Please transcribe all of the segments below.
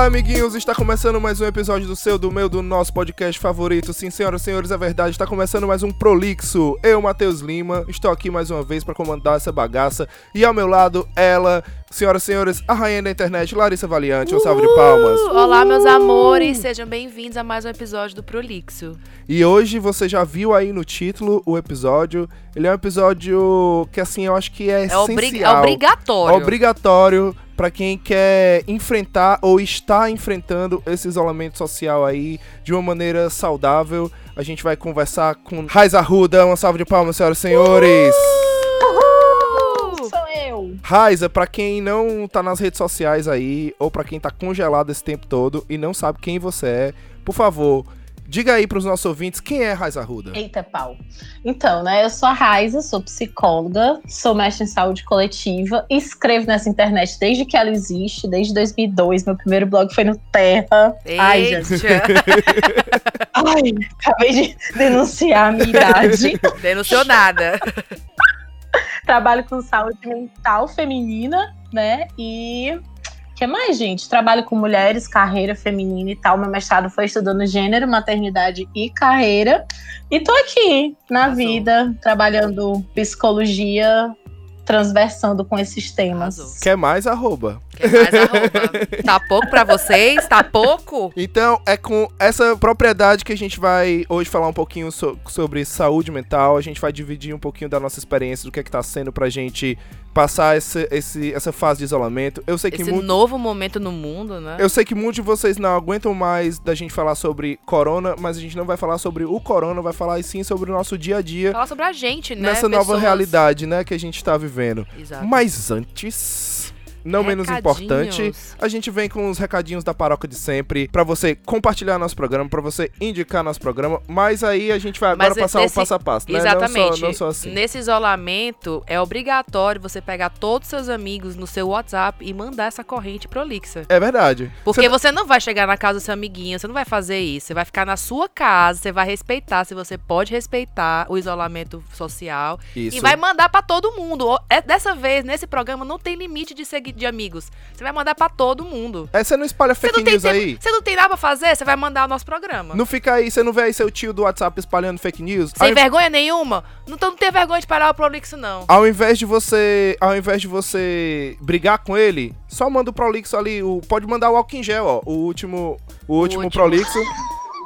Olá, amiguinhos, está começando mais um episódio do seu, do meu, do nosso podcast favorito. Sim, senhoras e senhores, é verdade, está começando mais um Prolixo. Eu, Matheus Lima, estou aqui mais uma vez para comandar essa bagaça. E ao meu lado, ela, senhoras e senhores, a rainha da internet, Larissa Valiante. Um salve de palmas. Olá, meus amores, sejam bem-vindos a mais um episódio do Prolixo. E hoje, você já viu aí no título o episódio. Ele é um episódio que, assim, eu acho que é essencial. É obrigatório. Obrigatório. Pra quem quer enfrentar ou está enfrentando esse isolamento social aí de uma maneira saudável, a gente vai conversar com Raíza Arruda. Uma salva de palmas, senhoras e senhores! Sou eu! Raíza, pra quem não tá nas redes sociais aí, ou pra quem tá congelado esse tempo todo e não sabe quem você é, por favor, diga aí pros nossos ouvintes quem é Raíza Arruda. Eita, pau! Então, né, eu sou a Raíza, sou psicóloga, sou mestre em saúde coletiva, escrevo nessa internet desde que ela existe, desde 2002, meu primeiro blog foi no Terra. Eita. Ai, gente. Ai, acabei de denunciar a minha idade. Denunciou nada. Trabalho com saúde mental feminina, né, e... O que mais, gente? Trabalho com mulheres, carreira feminina e tal. Meu mestrado foi estudando gênero, maternidade e carreira. E tô aqui, na vida, trabalhando psicologia, transversando com esses temas. Arrasou. Quer mais arroba? Tá pouco pra vocês? Tá pouco? Então, é com essa propriedade que a gente vai hoje falar um pouquinho sobre saúde mental. A gente vai dividir um pouquinho da nossa experiência, do que é que tá sendo pra gente passar essa fase de isolamento. Eu sei que esse novo momento no mundo, né? Eu sei que muitos de vocês não aguentam mais da gente falar sobre corona, mas a gente não vai falar sobre o corona, vai falar sim sobre o nosso dia a dia. Falar sobre a gente, né? Nessa nova realidade, né, que a gente tá vivendo. Exato. Mas antes, não menos importante, a gente vem com os recadinhos da paróquia de sempre, pra você compartilhar nosso programa, pra você indicar nosso programa, mas aí a gente vai agora passar o passo a passo, né? Exatamente. Não só assim. Nesse isolamento, é obrigatório você pegar todos os seus amigos no seu WhatsApp e mandar essa corrente prolixa. É verdade. Porque você não vai chegar na casa do seu amiguinho, você não vai fazer isso, você vai ficar na sua casa, você vai respeitar, se você pode respeitar o isolamento social. Isso. E vai mandar pra todo mundo. Dessa vez, nesse programa, não tem limite de seguir de amigos. Você vai mandar pra todo mundo. É, você não espalha fake news aí? Você não tem nada pra fazer? Você vai mandar o nosso programa. Não fica aí, você não vê aí seu tio do WhatsApp espalhando fake news? Sem vergonha nenhuma? Então não tem vergonha de parar o Prolixo, não. Ao invés de você brigar com ele, só manda o Prolixo ali. Pode mandar o álcool em gel, ó. O último. Prolixo.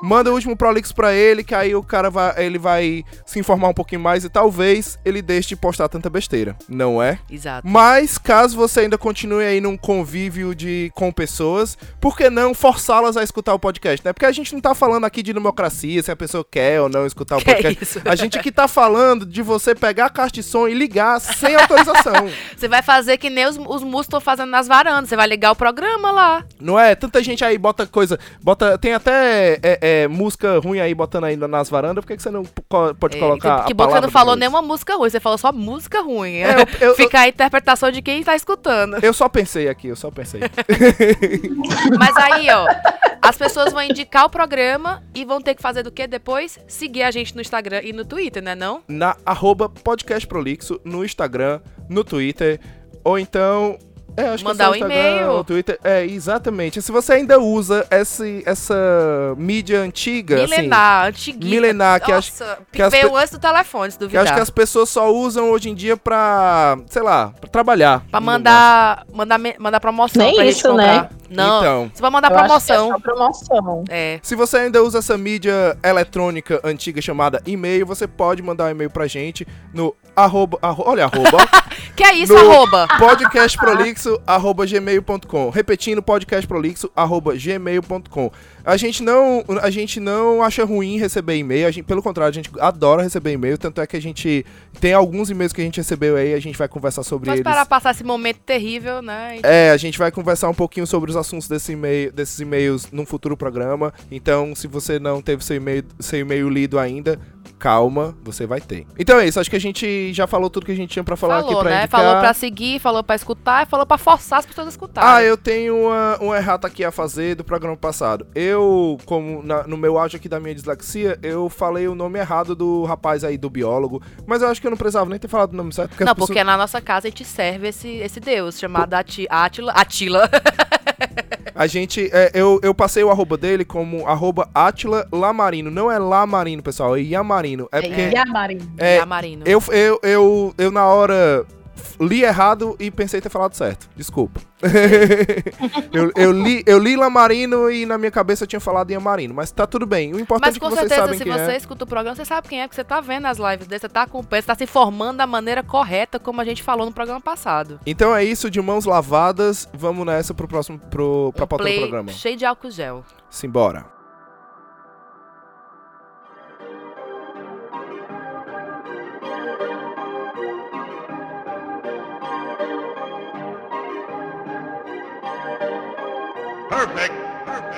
Manda o último Prolixo pra ele, que aí o cara vai se informar um pouquinho mais e talvez ele deixe de postar tanta besteira, não é? Exato. Mas caso você ainda continue aí num convívio com pessoas, por que não forçá-las a escutar o podcast, né? Porque a gente não tá falando aqui de democracia, se a pessoa quer ou não escutar o podcast. É isso? A gente aqui tá falando de você pegar a caixa de som e ligar sem autorização. Você vai fazer que nem os músicos estão fazendo nas varandas, você vai ligar o programa lá. Não é? Tanta gente aí bota tem até... música ruim aí, botando aí nas varandas, por que você não pode colocar a palavra? Você não falou nenhuma música ruim, você falou só música ruim. Fica a interpretação de quem tá escutando. Eu só pensei. Mas aí, ó, as pessoas vão indicar o programa e vão ter que fazer do que depois? Seguir a gente no Instagram e no Twitter, né, não? Na @podcastprolixo, no Instagram, no Twitter, ou então... acho mandar que é o e-mail. O Twitter. É, exatamente. Se você ainda usa essa mídia antiga. Milenar, que acho que antes do telefone, se duvidar. Que acho que as pessoas só usam hoje em dia pra, sei lá, pra trabalhar. Pra mandar promoção. Nem pra isso, gente comprar. Né? Não, então, você vai mandar promoção. Acho que é promoção. É. Se você ainda usa essa mídia eletrônica antiga chamada e-mail, você pode mandar um e-mail pra gente no @. Que é isso, @ podcastprolixo@gmail.com. Repetindo, podcastprolixo@gmail.com. A gente não acha ruim receber e-mail, pelo contrário, a gente adora receber e-mail, tanto é que a gente tem alguns e-mails que a gente recebeu aí, a gente vai conversar sobre eles. Mas para passar esse momento terrível, né? A gente vai conversar um pouquinho sobre os assuntos desses e-mails num futuro programa, então se você não teve seu e-mail lido ainda, calma, você vai ter. Então é isso, acho que a gente já falou tudo que a gente tinha pra falar aqui pra indicar. Falou pra seguir, falou pra escutar, falou pra forçar as pessoas a escutarem. Eu tenho uma errata aqui a fazer do programa passado. Eu, como no meu áudio aqui da minha dislexia, eu falei o nome errado do rapaz aí, do biólogo, mas eu acho que eu não precisava nem ter falado o nome certo. Porque não, porque na nossa casa a gente serve esse deus chamado Átila. A gente, eu passei o arroba dele como arroba Átila Iamarino. Não é Lamarino, pessoal, é Iamarino. É porque Iamarino. É, Iamarino. Eu na hora li errado e pensei ter falado certo. Desculpa. eu li Lamarino e na minha cabeça eu tinha falado Iamarino, mas tá tudo bem. O importante é que vocês sabem quem é. Mas com certeza, se você escuta o programa, você sabe quem é, porque você tá vendo as lives dele, você tá acompanhando, você tá se informando da maneira correta, como a gente falou no programa passado. Então é isso, de mãos lavadas, vamos nessa pro próximo, pra pauta do programa. Cheio de álcool gel. Simbora.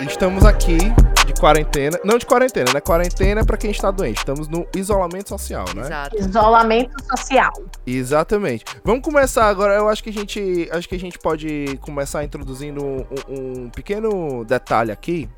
Estamos aqui de quarentena. Não de quarentena, né? Quarentena é pra quem está doente. Estamos no isolamento social, né? Exato. Isolamento social. Exatamente. Vamos começar agora. Eu acho que a gente pode começar introduzindo um pequeno detalhe aqui.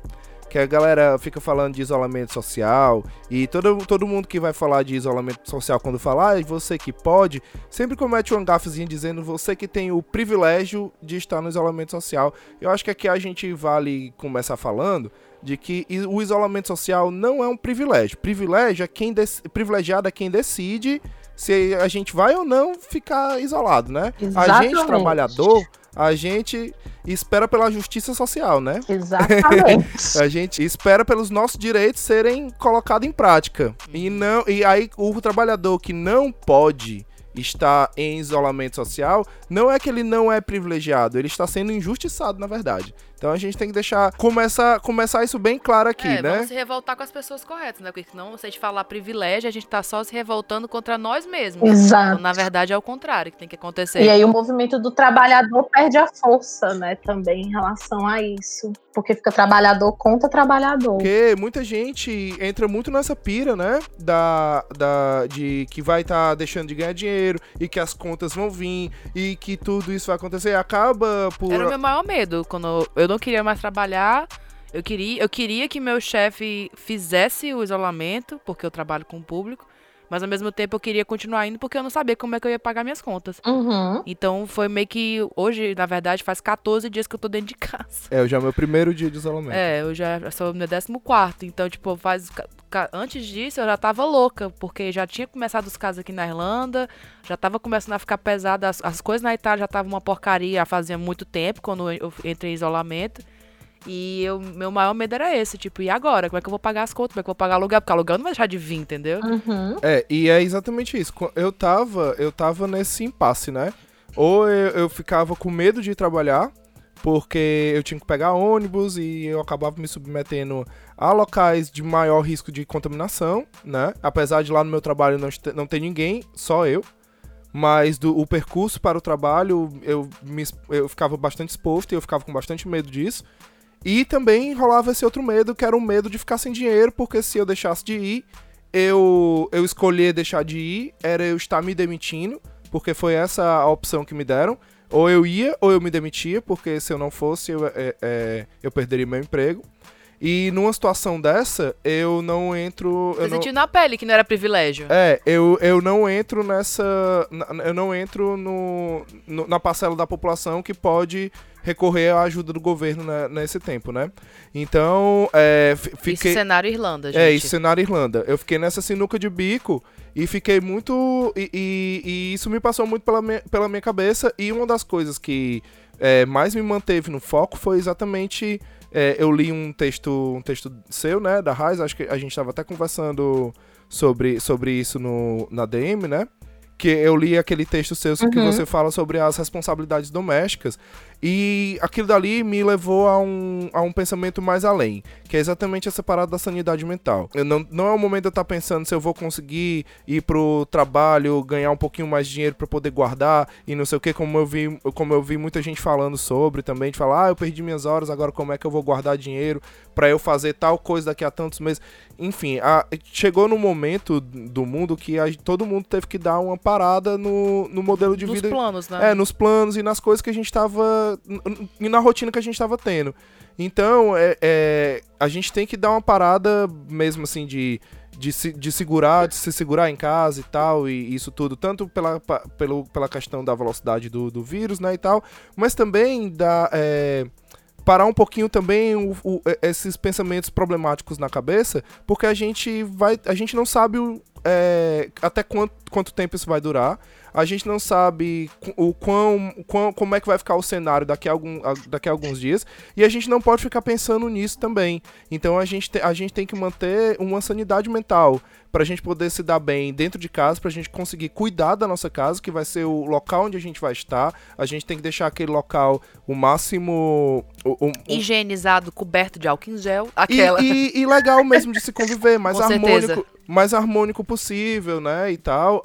Que a galera fica falando de isolamento social, e todo mundo que vai falar de isolamento social, quando falar, você que pode, sempre comete uma gafezinha dizendo você que tem o privilégio de estar no isolamento social. Eu acho que aqui a gente vale começar falando de que o isolamento social não é um privilégio. Privilegiado é quem decide se a gente vai ou não ficar isolado, né? Exatamente. A gente, trabalhador, a gente espera pela justiça social, né? Exatamente. A gente espera pelos nossos direitos serem colocados em prática. E aí o trabalhador que não pode estar em isolamento social, não é que ele não é privilegiado, ele está sendo injustiçado, na verdade. Então a gente tem que deixar, começar isso bem claro aqui, né? Vamos se revoltar com as pessoas corretas, né? Porque não, se a gente falar privilégio, a gente tá só se revoltando contra nós mesmos. Exato. Então, na verdade, é o contrário que tem que acontecer. E aí o movimento do trabalhador perde a força, né? Também em relação a isso. Porque fica trabalhador contra trabalhador. Porque muita gente entra muito nessa pira, né? De que vai estar deixando de ganhar dinheiro, e que as contas vão vir, e que tudo isso vai acontecer, acaba por... Era o meu maior medo, quando eu não queria mais trabalhar, eu queria que meu chefe fizesse o isolamento, porque eu trabalho com o público, mas ao mesmo tempo eu queria continuar indo, porque eu não sabia como é que eu ia pagar minhas contas. Uhum. Então foi meio que, hoje, na verdade, faz 14 dias que eu tô dentro de casa. Hoje é o meu primeiro dia de isolamento. Hoje é só o meu 14º, então, tipo, faz... Antes disso, eu já tava louca, porque já tinha começado os casos aqui na Irlanda, já tava começando a ficar pesada, as coisas na Itália já estavam uma porcaria fazia muito tempo, quando eu entrei em isolamento, e meu maior medo era esse, tipo, e agora? Como é que eu vou pagar as contas? Como é que eu vou pagar aluguel? Porque aluguel não vai deixar de vir, entendeu? Uhum. E é exatamente isso. Eu tava nesse impasse, né? Ou eu ficava com medo de ir trabalhar, porque eu tinha que pegar ônibus e eu acabava me submetendo a locais de maior risco de contaminação, né? Apesar de lá no meu trabalho não ter ninguém, só eu. Mas o percurso para o trabalho, eu ficava bastante exposto e eu ficava com bastante medo disso. E também rolava esse outro medo, que era o medo de ficar sem dinheiro, porque se eu deixasse de ir, eu escolher deixar de ir, era eu estar me demitindo, porque foi essa a opção que me deram. Ou eu ia, ou eu me demitia, porque se eu não fosse, eu perderia meu emprego. E numa situação dessa, eu não entro... Você sentiu na pele que não era privilégio. Eu não entro nessa... Eu não entro na parcela da população que pode recorrer à ajuda do governo nesse tempo, né? Então, fiquei... Isso cenário Irlanda, gente. Isso cenário Irlanda. Eu fiquei nessa sinuca de bico e fiquei muito... E isso me passou muito pela minha cabeça. E uma das coisas que mais me manteve no foco foi exatamente... eu li um texto seu, né, da Raíza, acho que a gente estava até conversando sobre isso na DM, né, que eu li aquele texto seu que você fala sobre as responsabilidades domésticas, e aquilo dali me levou a um pensamento mais além, que é exatamente essa parada da sanidade mental. Não é o momento de eu estar pensando se eu vou conseguir ir pro trabalho, ganhar um pouquinho mais de dinheiro para poder guardar e não sei o que, como eu vi muita gente falando sobre também, de falar, eu perdi minhas horas, agora como é que eu vou guardar dinheiro para eu fazer tal coisa daqui a tantos meses. Enfim, chegou no momento do mundo que todo mundo teve que dar uma parada no modelo de vida. Nos planos, né? Nos planos e nas coisas que a gente tava... E na rotina que a gente tava tendo. Então, a gente tem que dar uma parada mesmo assim de se segurar em casa e tal, e isso tudo, tanto pela questão da velocidade do vírus, né, e tal, mas também parar um pouquinho também esses pensamentos problemáticos na cabeça, porque a gente não sabe até quanto tempo isso vai durar. A gente não sabe como é que vai ficar o cenário daqui a alguns dias. E a gente não pode ficar pensando nisso também. Então a gente tem que manter uma sanidade mental pra gente poder se dar bem dentro de casa, pra gente conseguir cuidar da nossa casa, que vai ser o local onde a gente vai estar. A gente tem que deixar aquele local o máximo... higienizado, coberto de álcool em gel. E legal mesmo de se conviver, mais harmônico. Mais harmônico possível, né, e tal.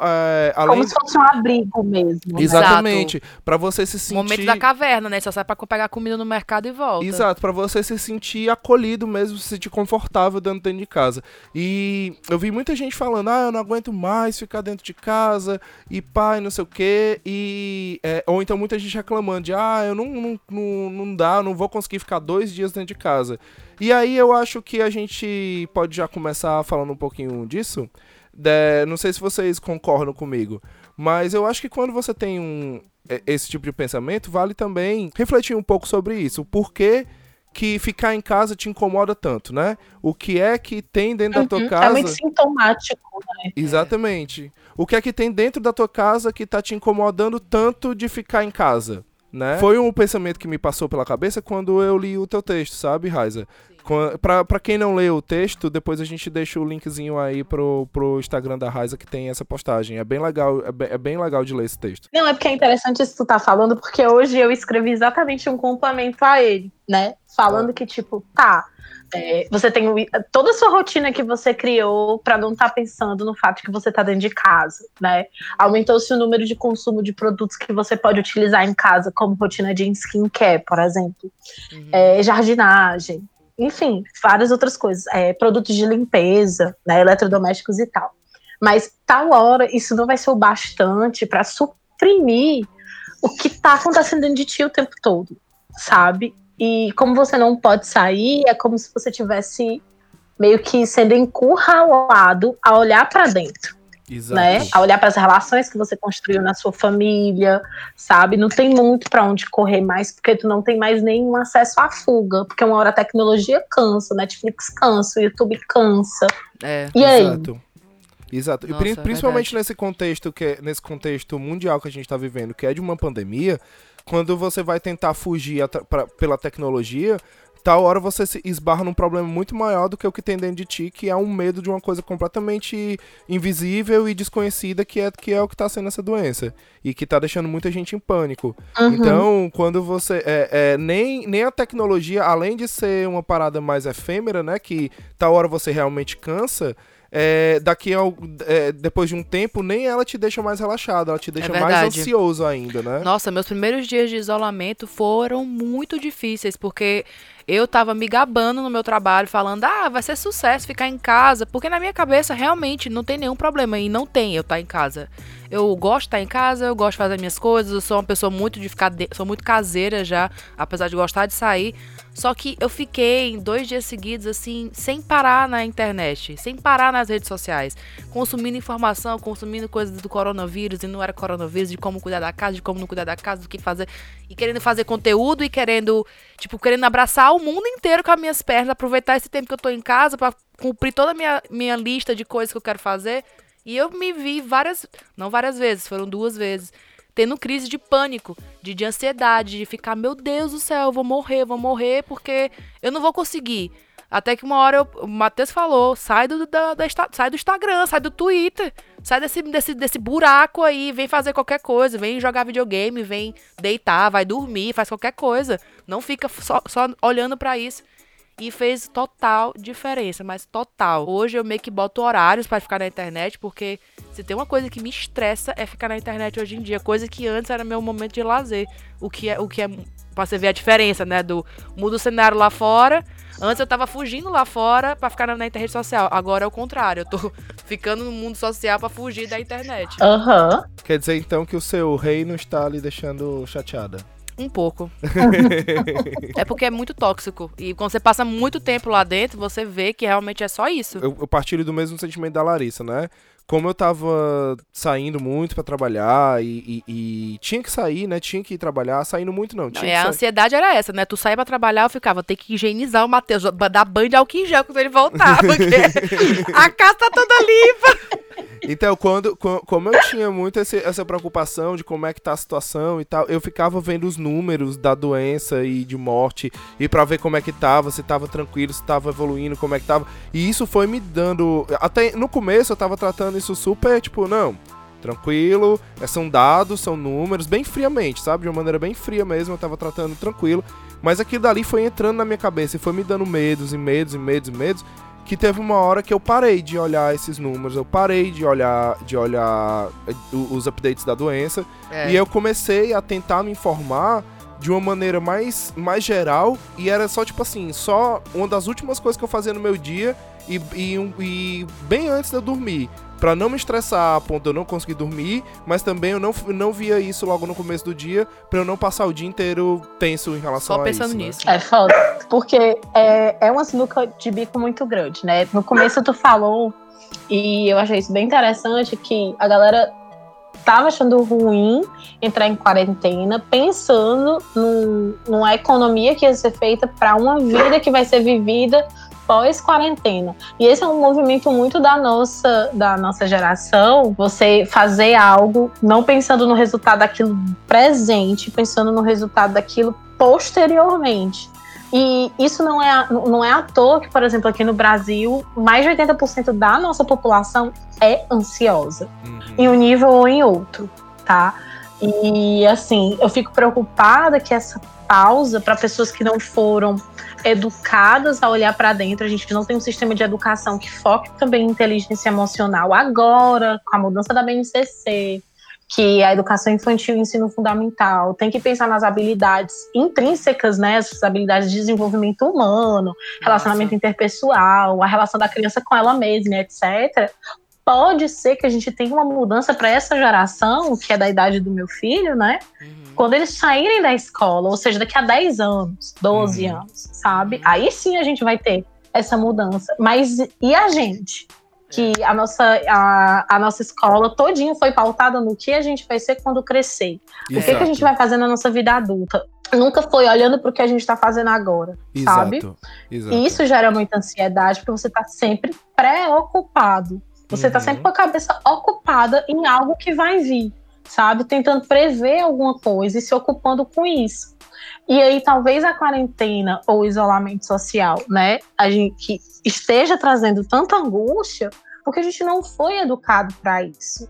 Como se fosse um abrigo mesmo. Exatamente. Né? Pra você se sentir... Momento da caverna, né? Só sai pra pegar comida no mercado e volta. Exato. Pra você se sentir acolhido mesmo, se sentir confortável dentro de casa. E eu vi muita gente falando, eu não aguento mais ficar dentro de casa, e pá, e não sei o quê. Ou então muita gente reclamando de, eu não dá, não vou conseguir ficar 2 dias dentro de casa. E aí eu acho que a gente pode já começar falando um pouquinho disso. Não sei se vocês concordam comigo, mas eu acho que quando você tem esse tipo de pensamento, vale também refletir um pouco sobre isso. Por que que ficar em casa te incomoda tanto, né? O que é que tem dentro da tua casa... É muito sintomático, né? Exatamente. O que é que tem dentro da tua casa que tá te incomodando tanto de ficar em casa? Né? Foi um pensamento que me passou pela cabeça quando eu li o teu texto, sabe, Raíza? Pra quem não leu o texto, depois a gente deixa o linkzinho aí pro Instagram da Raíza, que tem essa postagem. É bem legal de ler esse texto. Não, é porque é interessante isso que tu tá falando, porque hoje eu escrevi exatamente um complemento a ele, né? Falando que, tipo, você tem toda a sua rotina que você criou para não estar pensando no fato que você está dentro de casa, né? Aumentou-se o número de consumo de produtos que você pode utilizar em casa, como rotina de skincare, por exemplo, jardinagem, enfim, várias outras coisas, produtos de limpeza, né, eletrodomésticos e tal. Mas tal hora isso não vai ser o bastante para suprimir o que está acontecendo dentro de ti o tempo todo, sabe? E como você não pode sair, é como se você estivesse meio que sendo encurralado a olhar para dentro. Exato. Né? A olhar para as relações que você construiu na sua família, sabe? Não tem muito para onde correr mais, porque tu não tem mais nenhum acesso à fuga. Porque uma hora a tecnologia cansa, Netflix cansa, o YouTube cansa. Exato. Aí? Exato. Nossa, e principalmente nesse contexto mundial que a gente está vivendo, que é de uma pandemia... Quando você vai tentar fugir pela tecnologia, tal hora você se esbarra num problema muito maior do que o que tem dentro de ti, que é um medo de uma coisa completamente invisível e desconhecida, que é o que está sendo essa doença. E que está deixando muita gente em pânico. Uhum. Então, quando você... nem a tecnologia, além de ser uma parada mais efêmera, né, que tal hora você realmente cansa, depois de um tempo, nem ela te deixa mais relaxada, ela te deixa mais ansioso ainda, né? Nossa, meus primeiros dias de isolamento foram muito difíceis, porque eu tava me gabando no meu trabalho, falando, vai ser sucesso ficar em casa, porque na minha cabeça, realmente, não tem nenhum problema, e não tem eu estar em casa. Eu gosto de estar em casa, eu gosto de fazer minhas coisas, eu sou uma pessoa sou muito caseira já, apesar de gostar de sair. Só que eu fiquei 2 dias seguidos, assim, sem parar na internet, sem parar nas redes sociais, consumindo informação, consumindo coisas do coronavírus, e não era coronavírus, de como cuidar da casa, de como não cuidar da casa, do que fazer, e querendo fazer conteúdo e querendo abraçar o mundo inteiro com as minhas pernas, aproveitar esse tempo que eu tô em casa pra cumprir toda a minha lista de coisas que eu quero fazer. E eu me vi foram 2 vezes, tendo crise de pânico, de ansiedade, de ficar, meu Deus do céu, vou morrer, porque eu não vou conseguir. Até que uma hora o Matheus falou, sai do Instagram, sai do Twitter, sai desse buraco aí, vem fazer qualquer coisa, vem jogar videogame, vem deitar, vai dormir, faz qualquer coisa. Não fica só olhando pra isso. E fez total diferença, mas total. Hoje eu meio que boto horários pra ficar na internet, porque se tem uma coisa que me estressa é ficar na internet hoje em dia, coisa que antes era meu momento de lazer. O que é pra você ver a diferença, né? Muda o cenário lá fora. Antes eu tava fugindo lá fora pra ficar na internet social. Agora é o contrário, eu tô ficando no mundo social pra fugir da internet. Aham. Quer dizer então que o seu reino está lhe deixando chateada? Um pouco. É porque é muito tóxico. E quando você passa muito tempo lá dentro, você vê que realmente é só isso. Eu partilho do mesmo sentimento da Larissa, né? como eu tava saindo muito pra trabalhar e tinha que sair, né? Tinha que ir trabalhar, saindo muito não. Tinha a ansiedade era essa, né? Tu saía pra trabalhar, eu ficava, tem que higienizar o Matheus, dar banho de álcool em gel quando ele voltava, porque a casa tá toda limpa. Então, como eu tinha muito essa preocupação de como é que tá a situação e tal, eu ficava vendo os números da doença e de morte, e pra ver como é que tava, se tava tranquilo, se tava evoluindo, como é que tava. E isso foi me dando... Até no começo eu tava tratando isso super, tipo, não, tranquilo, são dados, são números, bem friamente, sabe? De uma maneira bem fria mesmo, eu tava tratando tranquilo. Mas aquilo dali foi entrando na minha cabeça e foi me dando medos, que teve uma hora que eu parei de olhar esses números, eu parei de olhar os updates da doença, e eu comecei a tentar me informar de uma maneira mais geral, e era só tipo assim, só uma das últimas coisas que eu fazia no meu dia, e bem antes de eu dormir, pra não me estressar a ponto de eu não conseguir dormir, mas também eu não via isso logo no começo do dia, pra eu não passar o dia inteiro tenso em relação a isso. Só pensando nisso. Né? É foda, porque é uma sinuca de bico muito grande, né? No começo tu falou, e eu achei isso bem interessante, que a galera tava achando ruim entrar em quarentena, pensando numa economia que ia ser feita pra uma vida que vai ser vivida pós-quarentena. E esse é um movimento muito da nossa geração, você fazer algo não pensando no resultado daquilo presente, pensando no resultado daquilo posteriormente. E isso não é à toa que, por exemplo, aqui no Brasil, mais de 80% da nossa população é ansiosa, em um nível ou em outro, tá? E, assim, eu fico preocupada que essa pausa, para pessoas que não foram educadas a olhar para dentro, a gente não tem um sistema de educação que foque também em inteligência emocional agora, com a mudança da BNCC, que a educação infantil e ensino fundamental tem que pensar nas habilidades intrínsecas, né, as habilidades de desenvolvimento humano, relacionamento interpessoal, a relação da criança com ela mesma, etc. Pode ser que a gente tenha uma mudança para essa geração, que é da idade do meu filho, né? Quando eles saírem da escola, ou seja, daqui a 10 anos, 12 anos, sabe? Aí sim a gente vai ter essa mudança. Mas e a gente? Que a nossa escola todinha foi pautada no que a gente vai ser quando crescer. Exato. O que a gente vai fazer na nossa vida adulta. Nunca foi olhando para o que a gente está fazendo agora, exato, sabe? Exato. E isso gera muita ansiedade, porque você está sempre preocupado. Você tá sempre com a cabeça ocupada em algo que vai vir, sabe? Tentando prever alguma coisa e se ocupando com isso. E aí, talvez a quarentena ou o isolamento social, né? A gente que esteja trazendo tanta angústia, porque a gente não foi educado para isso.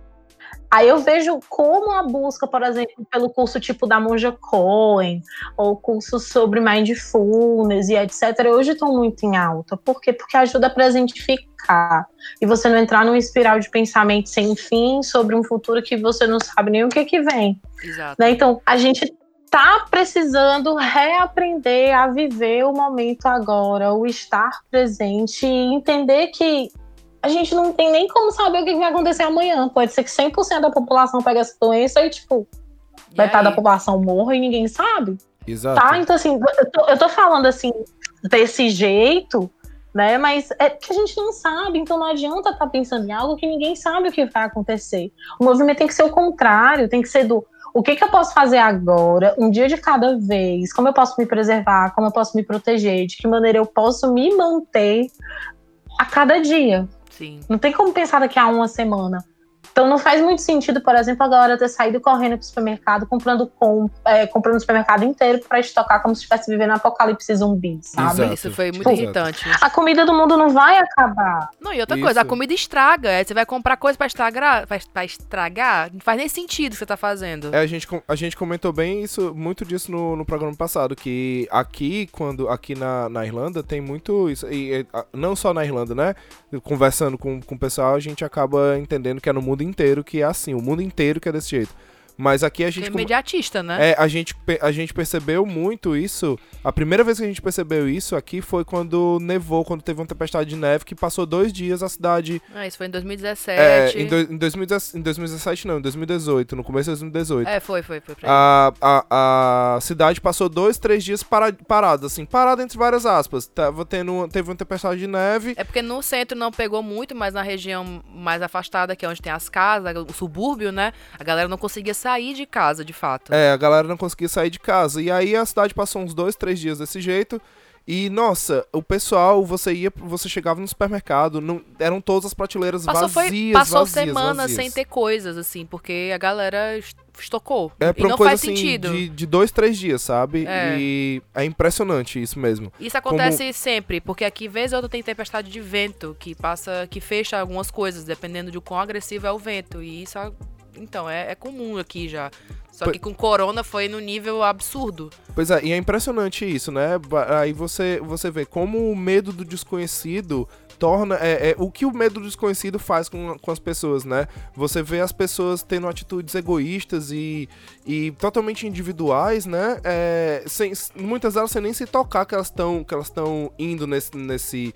Aí eu vejo como a busca, por exemplo, pelo curso tipo da Monja Coen, ou curso sobre mindfulness e etc. Hoje estão muito em alta. Por quê? Porque ajuda a presentificar. E você não entrar numa espiral de pensamento sem fim sobre um futuro que você não sabe nem o que vem. Exato. Né? Então, a gente tá precisando reaprender a viver o momento agora, o estar presente e entender que a gente não tem nem como saber o que vai acontecer amanhã. Pode ser que 100% da população pegue essa doença e, tipo, e metade da população morra e ninguém sabe. Exato. Tá? Então, assim, eu tô falando, assim, desse jeito, né? Mas é que a gente não sabe. Então, não adianta estar pensando em algo que ninguém sabe o que vai acontecer. O movimento tem que ser o contrário. Tem que ser do o que eu posso fazer agora, um dia de cada vez. Como eu posso me preservar, como eu posso me proteger. De que maneira eu posso me manter a cada dia. Sim. Não tem como pensar daqui a uma semana. Então não faz muito sentido, por exemplo, a galera ter saído correndo pro supermercado, comprando o supermercado inteiro pra estocar como se estivesse vivendo um apocalipse zumbi, sabe? Exato. Isso foi muito irritante. A comida do mundo não vai acabar. Não, e outra coisa, a comida estraga. Aí você vai comprar coisa pra estragar, não faz nem sentido o que você tá fazendo. É, a gente comentou bem isso, muito disso no programa passado, que aqui na Irlanda tem muito isso, e não só na Irlanda, né? Conversando com o pessoal, a gente acaba entendendo que é no mundo inteiro que é assim, o mundo inteiro que é desse jeito. Mas aqui a gente... imediatista, né? É, a gente percebeu muito isso. A primeira vez que a gente percebeu isso aqui foi quando nevou, quando teve uma tempestade de neve que passou 2 dias a cidade... Ah, isso foi em 2017. É, em 2018, no começo de 2018. É, foi pra a cidade passou 2, 3 dias parada, assim, parada entre várias aspas. Teve uma tempestade de neve. É porque no centro não pegou muito, mas na região mais afastada, que é onde tem as casas, o subúrbio, né? A galera não conseguia sair de casa, de fato. É, a galera não conseguia sair de casa. E aí a cidade passou uns 2, 3 dias desse jeito. E, nossa, o pessoal, você chegava no supermercado, não, eram todas as prateleiras vazias, sem ter coisas, assim, porque a galera estocou. É, e não faz assim, sentido. De 2, 3 dias, sabe? É. E é impressionante isso mesmo. Isso acontece sempre, porque aqui, vez ou outra, tem tempestade de vento, que fecha algumas coisas, dependendo de quão agressivo é o vento. E isso, então, é comum aqui já. Só que com corona foi no nível absurdo. Pois é, e é impressionante isso, né? Aí você vê como o medo do desconhecido torna... o que o medo do desconhecido faz com as pessoas, né? Você vê as pessoas tendo atitudes egoístas e totalmente individuais, né? Muitas delas sem nem se tocar que elas estão indo nesse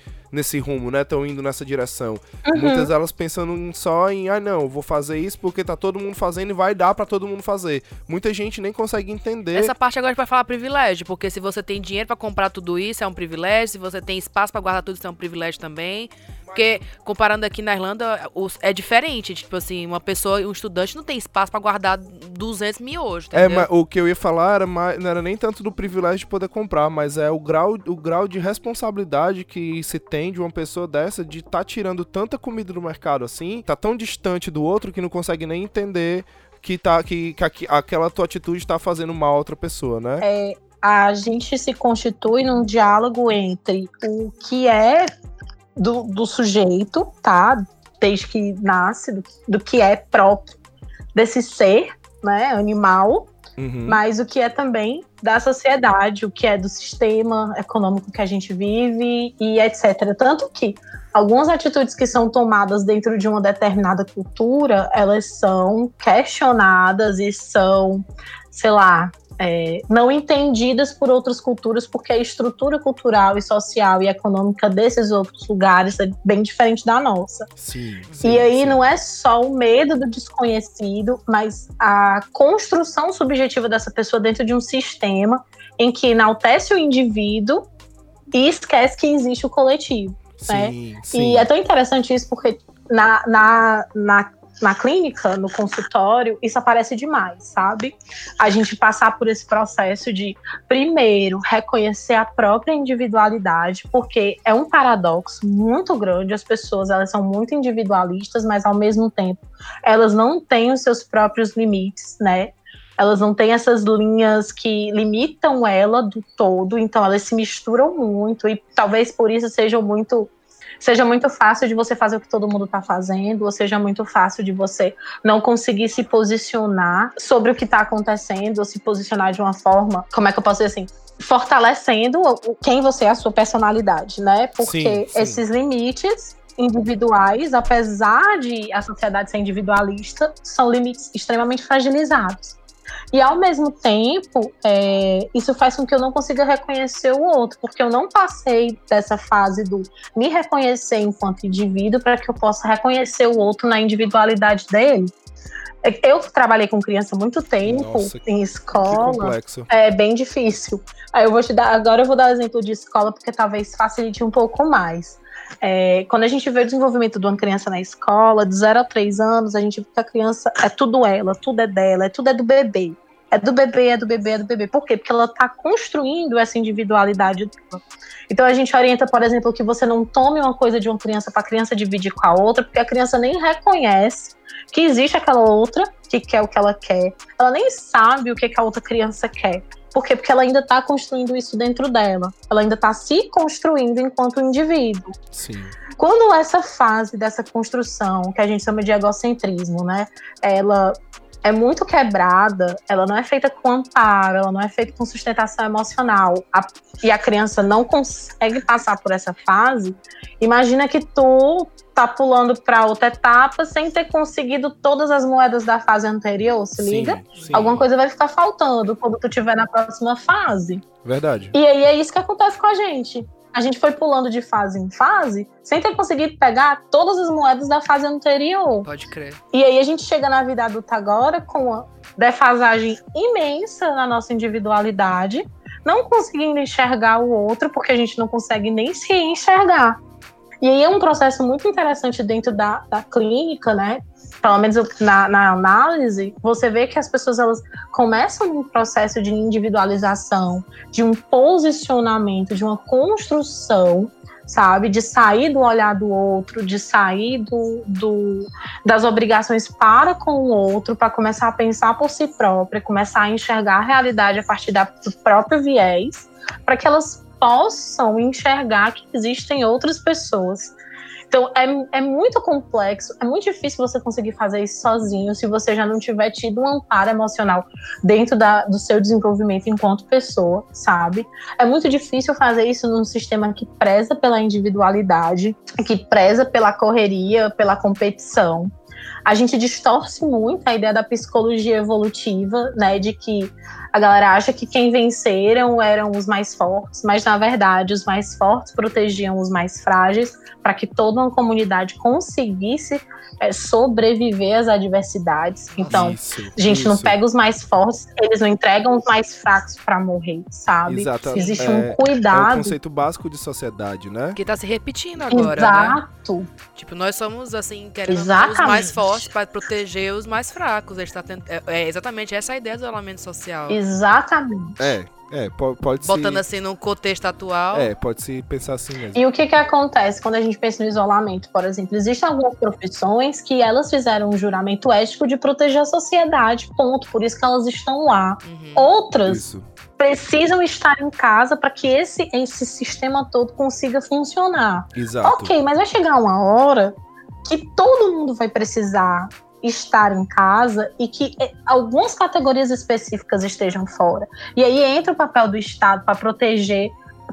rumo, né? Estão indo nessa direção. Uhum. Muitas delas pensando só em, não, vou fazer isso porque tá todo mundo fazendo e vai dar pra todo mundo fazer. Muita gente nem consegue entender. Essa parte agora a gente vai falar privilégio, porque se você tem dinheiro pra comprar tudo isso, é um privilégio. Se você tem espaço pra guardar tudo isso, é um privilégio também. Porque, comparando aqui na Irlanda, é diferente. Tipo assim, um estudante não tem espaço pra guardar 200 miojos, entendeu? É, mas o que eu ia falar não era nem tanto do privilégio de poder comprar, mas é o grau de responsabilidade que se tem de uma pessoa dessa de tá tirando tanta comida do mercado assim, tá tão distante do outro que não consegue nem entender que aquela tua atitude tá fazendo mal a outra pessoa, né? A gente se constitui num diálogo entre o que é do sujeito, tá? Desde que nasce, do que é próprio desse ser, né? Animal, uhum. Mas o que é também da sociedade, o que é do sistema econômico que a gente vive e etc. Tanto que algumas atitudes que são tomadas dentro de uma determinada cultura, elas são questionadas e são, sei lá, não entendidas por outras culturas, porque a estrutura cultural e social e econômica desses outros lugares é bem diferente da nossa. Sim, e aí não é só o medo do desconhecido, mas a construção subjetiva dessa pessoa dentro de um sistema em que enaltece o indivíduo e esquece que existe o coletivo. Sim, né? Sim. E é tão interessante isso porque na clínica, no consultório, isso aparece demais, sabe? A gente passar por esse processo de, primeiro, reconhecer a própria individualidade, porque é um paradoxo muito grande. As pessoas, elas são muito individualistas, mas, ao mesmo tempo, elas não têm os seus próprios limites, né? Elas não têm essas linhas que limitam ela do todo, então elas se misturam muito e talvez por isso seja muito fácil de você fazer o que todo mundo está fazendo, ou seja muito fácil de você não conseguir se posicionar sobre o que está acontecendo, ou se posicionar de uma forma, como é que eu posso dizer assim, fortalecendo quem você é, a sua personalidade, né? Porque sim. Esses limites individuais, apesar de a sociedade ser individualista, são limites extremamente fragilizados. E, ao mesmo tempo, isso faz com que eu não consiga reconhecer o outro, porque eu não passei dessa fase do me reconhecer enquanto indivíduo para que eu possa reconhecer o outro na individualidade dele. Eu trabalhei com criança há muito tempo, nossa, em escola, que complexo. É bem difícil. Aí eu vou dar o exemplo de escola, porque talvez facilite um pouco mais. Quando a gente vê o desenvolvimento de uma criança na escola, de 0 a 3 anos, a gente vê que a criança é tudo ela, tudo é dela, tudo é do bebê. Por quê? Porque ela está construindo essa individualidade dela. Então a gente orienta, por exemplo, que você não tome uma coisa de uma criança para a criança dividir com a outra, porque a criança nem reconhece que existe aquela outra que quer o que ela quer. Ela nem sabe o que a outra criança quer. Por quê? Porque ela ainda está construindo isso dentro dela. Ela ainda está se construindo enquanto indivíduo. Sim. Quando essa fase dessa construção, que a gente chama de egocentrismo, né? Ela é muito quebrada, ela não é feita com amparo, ela não é feita com sustentação emocional, e a criança não consegue passar por essa fase, imagina que tu tá pulando para outra etapa sem ter conseguido todas as moedas da fase anterior, se liga? Sim. Alguma coisa vai ficar faltando quando tu tiver na próxima fase. Verdade. E aí é isso que acontece com a gente. A gente foi pulando de fase em fase sem ter conseguido pegar todas as moedas da fase anterior. Pode crer. E aí a gente chega na vida adulta agora com uma defasagem imensa na nossa individualidade, não conseguindo enxergar o outro porque a gente não consegue nem se enxergar. E aí é um processo muito interessante dentro da clínica, né? Pelo menos na análise, você vê que as pessoas elas começam um processo de individualização, de um posicionamento, de uma construção, sabe? De sair do olhar do outro, de sair das obrigações para com o outro, para começar a pensar por si própria, começar a enxergar a realidade a partir do próprio viés, para que elas possam enxergar que existem outras pessoas. Então, é muito complexo, é muito difícil você conseguir fazer isso sozinho se você já não tiver tido um amparo emocional dentro do seu desenvolvimento enquanto pessoa, sabe? É muito difícil fazer isso num sistema que preza pela individualidade, que preza pela correria, pela competição. A gente distorce muito a ideia da psicologia evolutiva, né? De que a galera acha que quem venceram eram os mais fortes, mas na verdade os mais fortes protegiam os mais frágeis para que toda uma comunidade conseguisse sobreviver às adversidades. Então, a gente não pega os mais fortes, eles não entregam os mais fracos para morrer, sabe? Exato. Existe um cuidado. É o conceito básico de sociedade, né? Que tá se repetindo agora. Exato. Né? Tipo, nós somos assim, querendo os mais fortes para proteger os mais fracos. A gente tá tendo... é exatamente essa a ideia do isolamento social. Exatamente. Pode ser. Botando assim num contexto atual. Pode se pensar assim mesmo. E o que acontece quando a gente pensa no isolamento, por exemplo? Existem algumas profissões que elas fizeram um juramento ético de proteger a sociedade, ponto. Por isso que elas estão lá. Uhum. Outras precisam estar em casa para que esse sistema todo consiga funcionar. Exato. Ok, mas vai chegar uma hora que todo mundo vai precisar estar em casa e que algumas categorias específicas estejam fora. E aí entra o papel do Estado para proteger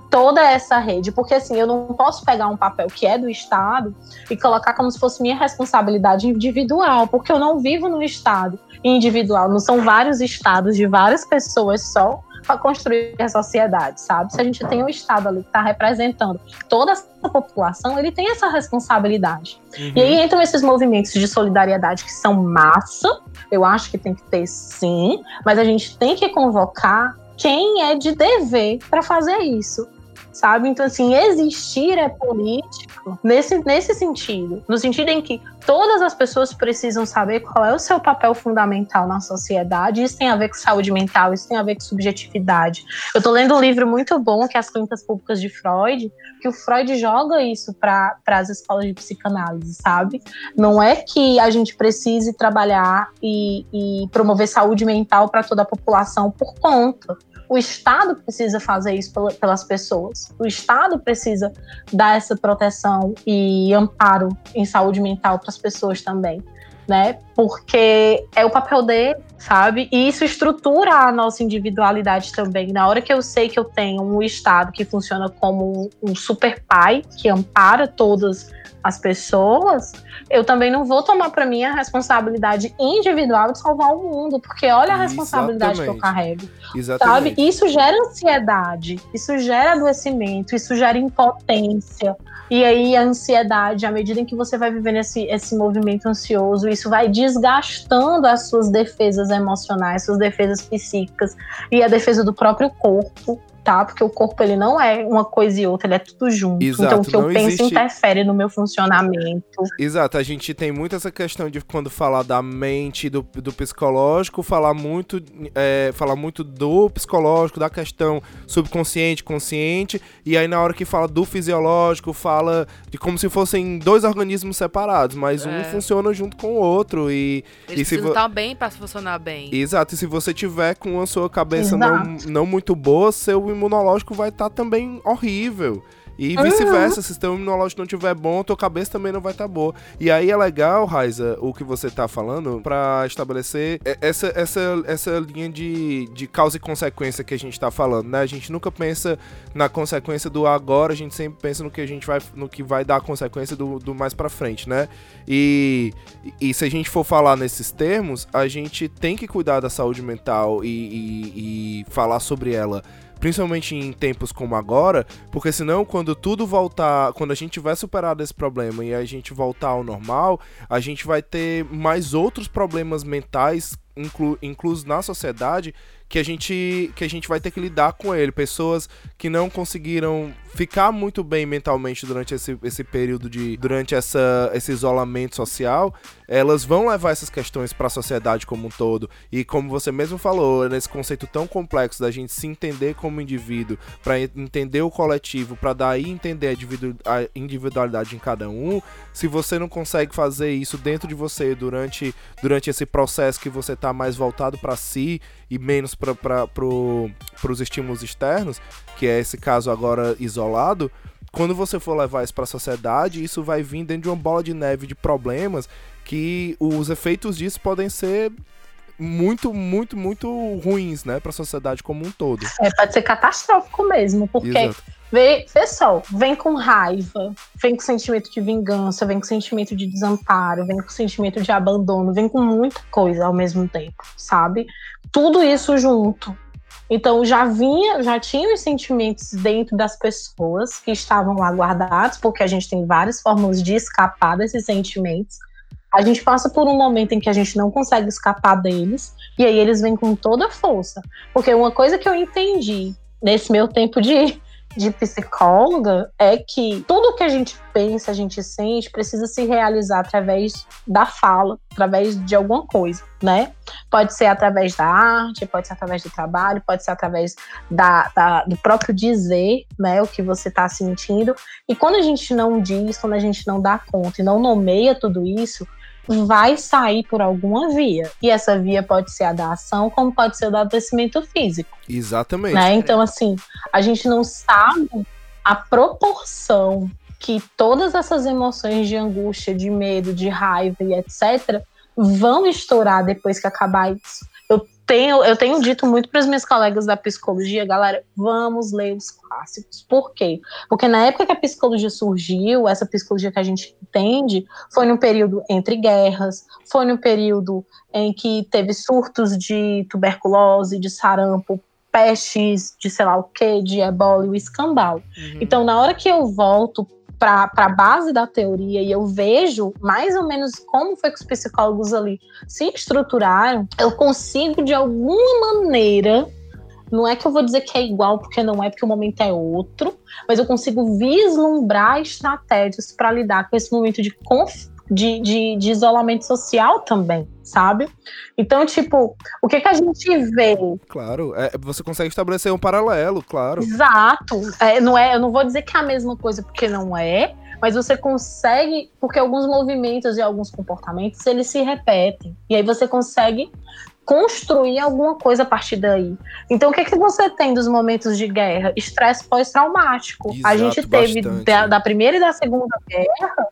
toda essa rede, porque assim, eu não posso pegar um papel que é do Estado e colocar como se fosse minha responsabilidade individual, porque eu não vivo no Estado individual, não são vários estados de várias pessoas só para construir a sociedade, sabe? Se a gente tem um Estado ali que está representando toda essa população, ele tem essa responsabilidade. Uhum. E aí entram esses movimentos de solidariedade que são massa, eu acho que tem que ter sim, mas a gente tem que convocar quem é de dever para fazer isso, sabe? Então, assim, existir é político nesse sentido, no sentido em que todas as pessoas precisam saber qual é o seu papel fundamental na sociedade. Isso tem a ver com saúde mental, isso tem a ver com subjetividade. Eu tô lendo um livro muito bom, que é As Clínicas Públicas de Freud, que o Freud joga isso para as escolas de psicanálise, sabe? Não é que a gente precise trabalhar e promover saúde mental para toda a população por conta. O Estado precisa fazer isso pelas pessoas. O Estado precisa dar essa proteção e amparo em saúde mental para as pessoas também, né? Porque é o papel dele, sabe? E isso estrutura a nossa individualidade também. Na hora que eu sei que eu tenho um Estado que funciona como um super pai, que ampara todas as pessoas, eu também não vou tomar para mim a responsabilidade individual de salvar o mundo, porque olha a responsabilidade que eu carrego. Exatamente. Sabe? Isso gera ansiedade, isso gera adoecimento, isso gera impotência. E aí a ansiedade, à medida em que você vai vivendo esse movimento ansioso, isso vai desgastando as suas defesas emocionais, suas defesas psíquicas e a defesa do próprio corpo, tá? Porque o corpo, ele não é uma coisa e outra, ele é tudo junto. Exato, então o que eu penso interfere no meu funcionamento. Exato, a gente tem muito essa questão de quando falar da mente, do psicológico, falar muito do psicológico, da questão subconsciente, consciente, e aí na hora que fala do fisiológico, fala de como se fossem dois organismos separados, mas um funciona junto com o outro. Eles precisam estar bem para funcionar bem. Exato, e se você tiver com a sua cabeça não muito boa, seu imunológico vai estar também horrível. E vice-versa, se o sistema imunológico não estiver bom, tua cabeça também não vai estar boa. E aí é legal, Raíza, o que você tá falando, pra estabelecer essa linha de causa e consequência que a gente tá falando, né? A gente nunca pensa na consequência do agora, a gente sempre pensa no que vai dar a consequência do mais pra frente, né? E se a gente for falar nesses termos, a gente tem que cuidar da saúde mental e falar sobre ela, principalmente em tempos como agora, porque senão quando tudo voltar, quando a gente tiver superado esse problema e a gente voltar ao normal, a gente vai ter mais outros problemas mentais inclusos na sociedade que a gente vai ter que lidar com ele. Pessoas que não conseguiram ficar muito bem mentalmente durante esse período esse isolamento social, elas vão levar essas questões para a sociedade como um todo. E como você mesmo falou, nesse conceito tão complexo da gente se entender como indivíduo, para entender o coletivo, para daí entender a individualidade em cada um, se você não consegue fazer isso dentro de você durante esse processo que você tá mais voltado para si e menos para os estímulos externos, que é esse caso agora isolado, quando você for levar isso para a sociedade, isso vai vir dentro de uma bola de neve de problemas que os efeitos disso podem ser muito, muito, muito ruins, né, para a sociedade como um todo. É, pode ser catastrófico mesmo, porque pessoal, vem com raiva, vem com sentimento de vingança, vem com sentimento de desamparo, vem com sentimento de abandono, vem com muita coisa ao mesmo tempo, sabe? Tudo isso junto. Então já tinha os sentimentos dentro das pessoas que estavam lá guardados, porque a gente tem várias formas de escapar desses sentimentos. A gente passa por um momento em que a gente não consegue escapar deles, e aí eles vêm com toda a força. Porque uma coisa que eu entendi nesse meu tempo de psicóloga é que tudo que a gente pensa, a gente sente, precisa se realizar através da fala, através de alguma coisa, né? Pode ser através da arte, pode ser através do trabalho, pode ser através do próprio dizer, né, o que você está sentindo. E quando a gente não diz, quando a gente não dá conta e não nomeia tudo isso, vai sair por alguma via. E essa via pode ser a da ação, como pode ser o do adoecimento físico. Exatamente. Né? Então, assim, a gente não sabe a proporção que todas essas emoções de angústia, de medo, de raiva e etc. vão estourar depois que acabar isso. Eu tenho dito muito para as minhas colegas da psicologia, galera, vamos ler os clássicos. Por quê? Porque na época que a psicologia surgiu, essa psicologia que a gente entende, foi num período entre guerras, foi num período em que teve surtos de tuberculose, de sarampo, pestes, de sei lá o quê, de ebola e o escambau. Uhum. Então, na hora que eu volto para a base da teoria e eu vejo mais ou menos como foi que os psicólogos ali se estruturaram, eu consigo de alguma maneira, não é que eu vou dizer que é igual, porque não é, porque o momento é outro, mas eu consigo vislumbrar estratégias para lidar com esse momento de isolamento social também, sabe? Então, tipo, o que a gente vê? Claro, você consegue estabelecer um paralelo, claro. Exato. Eu não vou dizer que é a mesma coisa, porque não é, mas você consegue, porque alguns movimentos e alguns comportamentos, eles se repetem. E aí você consegue construir alguma coisa a partir daí. Então, o que é que você tem dos momentos de guerra? Estresse pós-traumático. Exato, a gente teve, bastante, da Primeira e da Segunda Guerra,